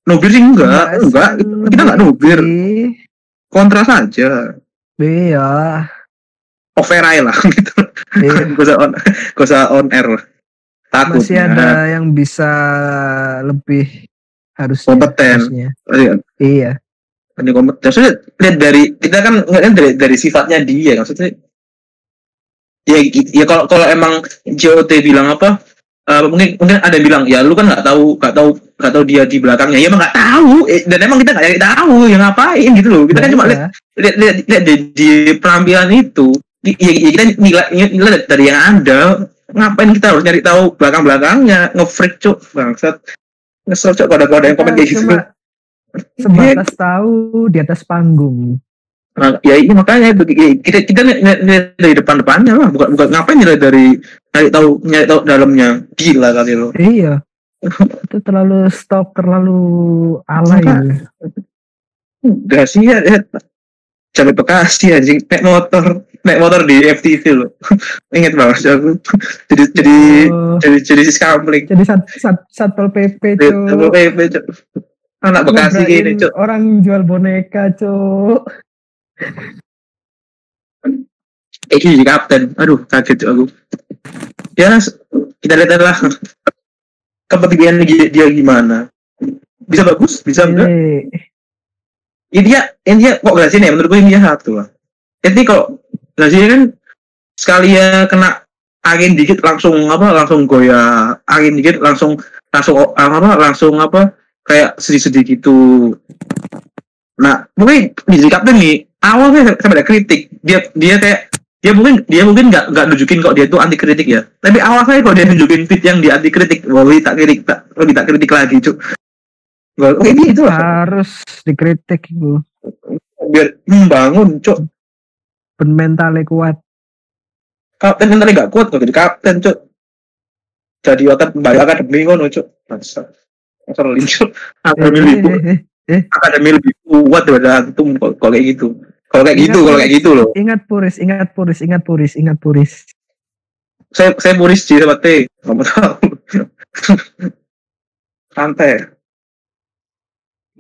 nubir sih enggak, enggak, enggak. Kita enggak nubir. Kontra saja. Iya Override lah gitu, yeah. Gak usah on, gak usah on air lah. Takut. Masih ada nah. Yang bisa lebih harusnya. Kompeten. Harusnya. Iya. Ini kompeten. Maksudnya lihat dari kita kan ngelihat dari, dari sifatnya dia, maksudnya. Ya, ya kalau kalau emang J O T bilang apa? Uh, mungkin mungkin ada yang bilang ya lu kan nggak tahu nggak tahu nggak tahu dia di belakangnya ya emang nggak tahu eh, dan emang kita nggak tahu yang ngapain gitu loh kita nah, kan cuma lihat lihat lihat lihat di penampilan itu. Ya, ya kita nilai, nilai dari yang ada ngapain kita harus nyari tahu belakang belakangnya nge-freak cuk bangsat ngesel cuk kalau ada yang komen kayak gitu sebatas tahu di atas panggung nah, ya ini makanya kita kita nilai dari depan depannya lah bukan bukan ngapain nilai dari nyari tahu nyari tahu dalamnya gila kali lo iya itu terlalu stop terlalu alay udah sih ya sampai Bekasi anjing naik motor naik motor di F T V loh inget banget aku jadi oh. jadi jadi jadi siskampling jadi sat sat satpol P P cok satpol P P cok anak Bekasi ini cok orang jual boneka cok eh ini kapten aduh kaget cok aku ya kita lihat lah kepentingan dia, dia gimana bisa bagus bisa enggak India, India kok Gracia nih? Menurut gue India satu lah. Jadi kalau Gracia kan sekali ya kena angin dikit langsung apa? Langsung goyah angin dikit langsung langsung apa? Langsung apa? Kayak sedih-sedih gitu. Nah, mungkin di sikapnya nih awalnya sampai ada kritik, dia dia kayak dia mungkin dia mungkin nggak nggak nunjukin kok dia tuh anti kritik ya, tapi awalnya kok dia nunjukin tweet yang dia anti kritik, woi tak kritik tak lebih tak kritik lagi cu. Oh, ini itu harus dikritik bu biar membangun cu. Mentalnya kuat, kapten mentalnya nggak kuat kok jadi kapten cu, jadi otak bayar akademi ngono cu, masa masa lincut akademi lebih eh. akademi lebih kuat daripada antum kalau kayak gitu. Kalau kayak ingat gitu, kalau kayak gitu loh. Ingat puris, ingat puris, ingat puris, ingat puris. Saya saya puris sih sama T, kamu tahu. Santai.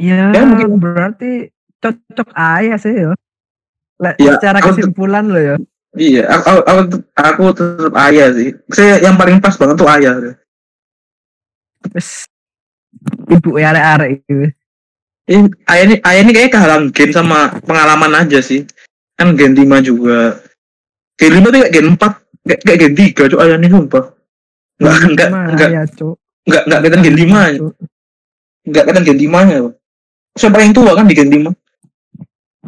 Ya, ya mungkin berarti cocok aja sih yo. Le, ya, secara kesimpulan loh ya. Iya, aku aku, aku tetap ayah sih. Saya yang paling pas banget tuh ayah. Terus ibu arek-arek itu. Ayah ini, ayah ini kayaknya kehalang gen sama pengalaman aja sih. Kan gen lima juga. Gen lima tuh kayak gen empat, kayak, kayak gen tiga cok ayah ini sumpah. Enggak, enggak, enggak, enggak, enggak kaitan gen lima. Enggak kaitan gen lima nya loh. Saya paling tua kan di gen lima.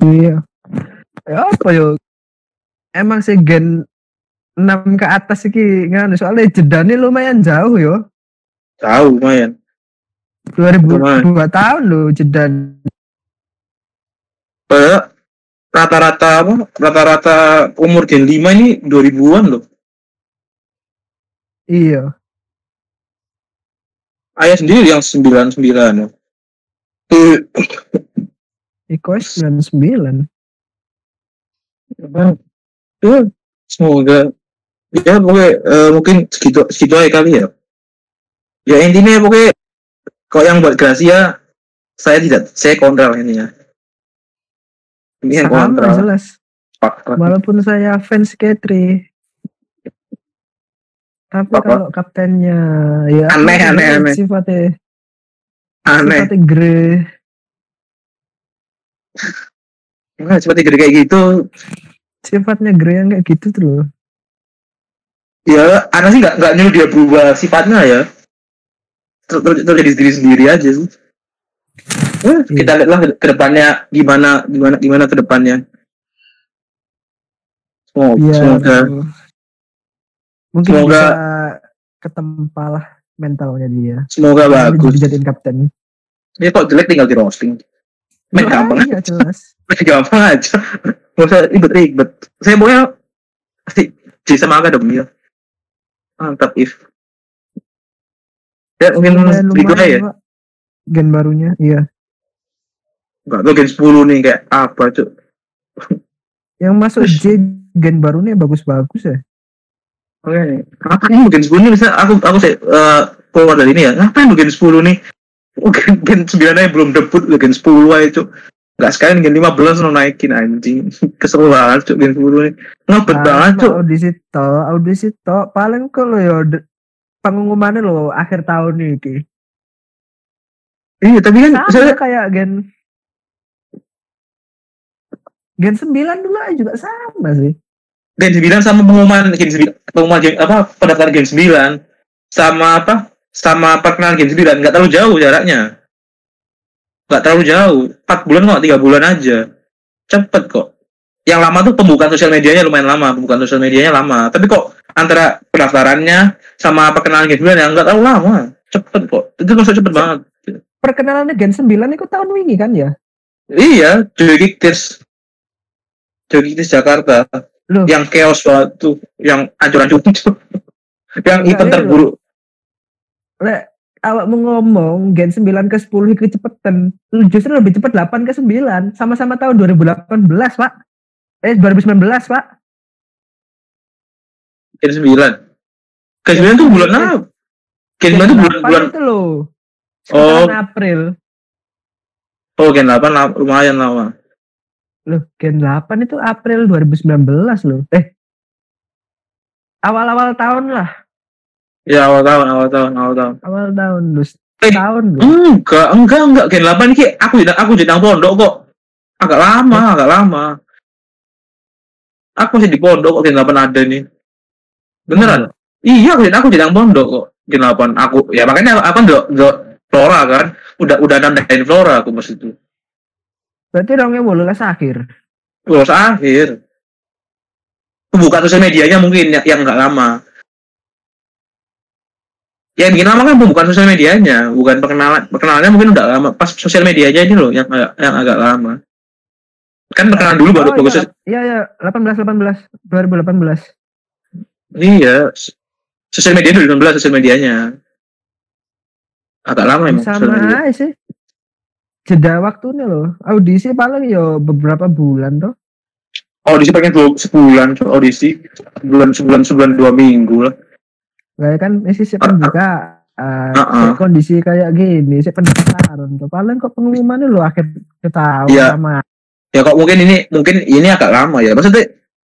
Iya. Ya apa yo? Emang sih gen enam ke atas iki kan soalnya jedanya lumayan jauh yo. Jauh lumayan. dua ribu dua tahun lo jeda. Eh, rata-rata apa? Rata-rata umur gen lima ini dua ribuan lo. Iya. Ayah sendiri yang sembilan puluh sembilan ya. Eh. Iko sembilan puluh sembilan. Eh, semoga ya boleh uh, mungkin segitu segitu aja kali ya. Ya intinya pokoknya kok yang buat Gracia, saya tidak, saya kontral ini ya. Ini yang kontral. Jelas. Walaupun saya fans Katri, tapi Pak, kalau kaptennya ya aneh aneh aneh. Sifatnya aneh. Sifatnya gre. Enggak, sifatnya gre kayak gitu. Sifatnya gre yang kayak gitu tuh loh. Ya, Ana sih nggak nggak nyuruh dia berubah sifatnya ya. Terus jadi diri sendiri aja sih. Eh, iya. Kita lihatlah ke depannya gimana gimana gimana ke depannya. Oh, ya, semoga betul. Mungkin semoga ketempalah mentalnya dia. Semoga dia bagus dijadiin kapten. Dia kok jelek tinggal di roasting. Main oh, gampang. Iya, jelas. Main gampang aja. Enggak usah ribet-ribet. Saya pokoknya pasti bisa makan demi ya. Mantap if. Ya mungkin tiga ya Pak. Gen barunya iya nggak tuh gen sepuluh nih kayak apa cuk yang masuk J gen barunya bagus-bagus ya oke okay. Ngapain gen sepuluh nih bisa aku aku saya uh, keluar dari ini ya ngapain gen sepuluh nih gen gen sembilan aja belum debut gen sepuluh aja cuk nggak sekalian gen lima belas no naikin anjing kesel banget cuk gen sepuluh nih ngebet nah, banget cuk audisi to audisi to paling kalau ya pengumumannya loh akhir tahun nih ki. Iya tapi kan saya kayak gen gen sembilan dulu aja juga sama sih. Gen sembilan sama pengumuman gen sembilan pengumuman gen, apa pendaftaran gen sembilan sama apa sama perkenalan gen sembilan nggak terlalu jauh jaraknya nggak terlalu jauh empat bulan kok tiga bulan aja cepet kok. Yang lama tuh pembukaan sosial medianya lumayan lama pembukaan sosial medianya lama tapi kok antara pendaftarannya sama perkenalan gen sembilan yang enggak tahu lama cepet kok itu masuk cepet banget perkenalannya gen sembilan itu tahun wingi kan ya iya Jogitis Jogitis Jakarta loh. Yang chaos waktu yang ancur-ancur yang event iya terburuk lek awak ngomong gen sembilan ke sepuluh itu cepetan justru lebih cepat delapan ke sembilan sama-sama tahun dua ribu delapan belas pak eh dua ribu sembilan belas pak gen sembilan Gen sembilan itu bulan apa? Gen sembilan itu bulan-bulan itu loh. Oh. April. Oh, gen delapan lumayan lama. Loh, gen delapan itu April dua ribu sembilan belas loh. Eh. Awal-awal tahun lah. Ya, awal tahun, awal tahun, awal tahun. Awal tahun, Lus. Eh, tahun loh. Enggak, enggak, enggak. Gen delapan ini aku aku jadi nang pondok kok. Agak lama, eh. agak lama. Aku masih di pondok kok gen delapan ada nih. Beneran? Oh. Iya, aku aku jadi pondok kok. Gen delapan aku ya makanya apa ndok ndok Flora kan. Udah udah nandain Flora aku mesti itu. Berarti dongnya dua belas akhir. Lulus akhir. Buka sosial medianya mungkin yang nggak lama. Yang bikin lama kan bukan sosial medianya, bukan perkenalan. Perkenalannya mungkin udah lama. Pas sosial medianya ini loh yang agak, yang agak lama. Kan perkenalan dulu baru bagus. Oh, iya iya, delapan belas delapan belas dua ribu delapan belas. Iya, sosial media dua ribu delapan belas sosial medianya. Agak lama emang. Sama aja sih. Jeda waktunya loh. Audisi paling yo beberapa bulan toh. Audisi paling sebulan, audisi bulan sebulan sebulan dua minggu lah. Gak kan isi si penduka uh, uh-uh. kondisi kayak gini si pendaftaran tuh paling kok pengumumannya lo akhir tahun ya. Sama ya kok mungkin ini mungkin ini agak lama ya maksudnya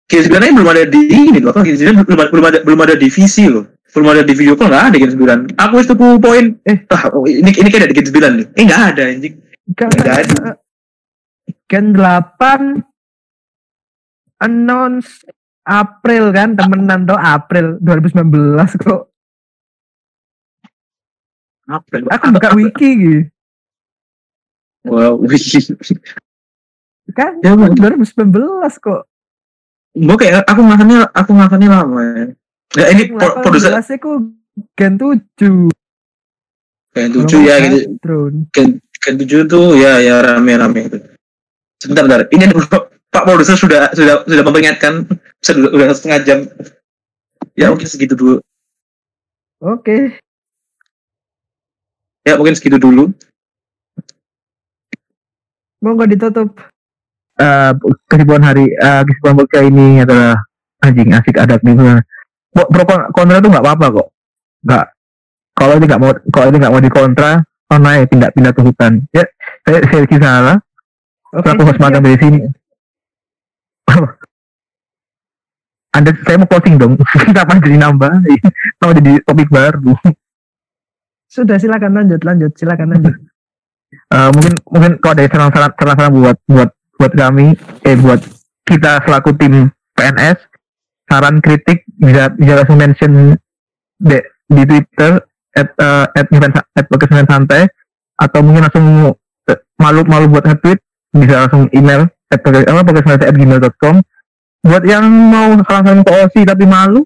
G sembilan ini belum ada di ini loh kan G sembilan belum, belum ada belum ada divisi loh belum ada di video kok nggak ada G sembilan aku itu poin eh ah, ini ini kayak ada G sembilan nih eh nggak ada anjing nggak ada Gen delapan announce April kan temenan tuh April dua ribu sembilan belas kok. April. Aku buka wiki gitu. Wow wiki. Kan ya, dua ribu sembilan belas kok. Gue kayak aku makannya aku makannya lama. Ya, ya ini produser. Aku gen tujuh. gen tujuh ya gitu. gen tujuh tuh ya ya rame-rame itu. Sebentar bentar. Ini ada Pak produser sudah sudah sudah memperingatkan sudah setengah jam. Ya mungkin segitu dulu. Oke. Okay. Ya mungkin segitu dulu. Mau nggak ditutup? Uh, kesibukan hari uh, kesibukan podcast ini adalah anjing asik adat nih. Pro kontra tuh nggak apa-apa kok. Nggak. Kalau ini nggak mau kalau ini nggak mau dikontra, oh naik pindah pindah ke hutan. Ya saya saya kisahlah. Okay, aku harus makan dari sini. Anda saya mau closing dong. Kenapa jadi nambah? Mau jadi topik baru. Sudah silakan lanjut, lanjut, silakan lanjut. Uh, mungkin mungkin kalau ada saran-saran saran-saran buat buat buat kami, eh buat kita selaku tim P N S, saran kritik bisa bisa langsung mention di, di Twitter at uh, at podcast santai atau mungkin langsung malu-malu buat nge-tweet bisa langsung email at podcast santai at gmail dot com. Buat yang mau saran-saran ke O C tapi malu,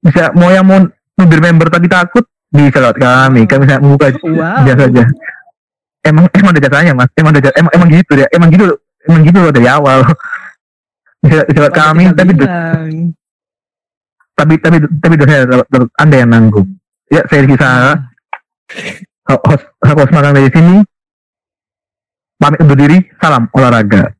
bisa mau yang mau nubir member tapi takut, bisa lewat kami. Kami bisa membuka wow. jasa aja. Emang emang ada jasanya mas, emang ada emang emang gitu ya, emang gitu emang gitu loh dari awal. Bisa, bisa lewat kami tapi, tapi tapi tapi tapi dosa Anda yang nanggung. Ya saya kisah. Host host makan dari sini. Pamit undur diri. Salam olahraga.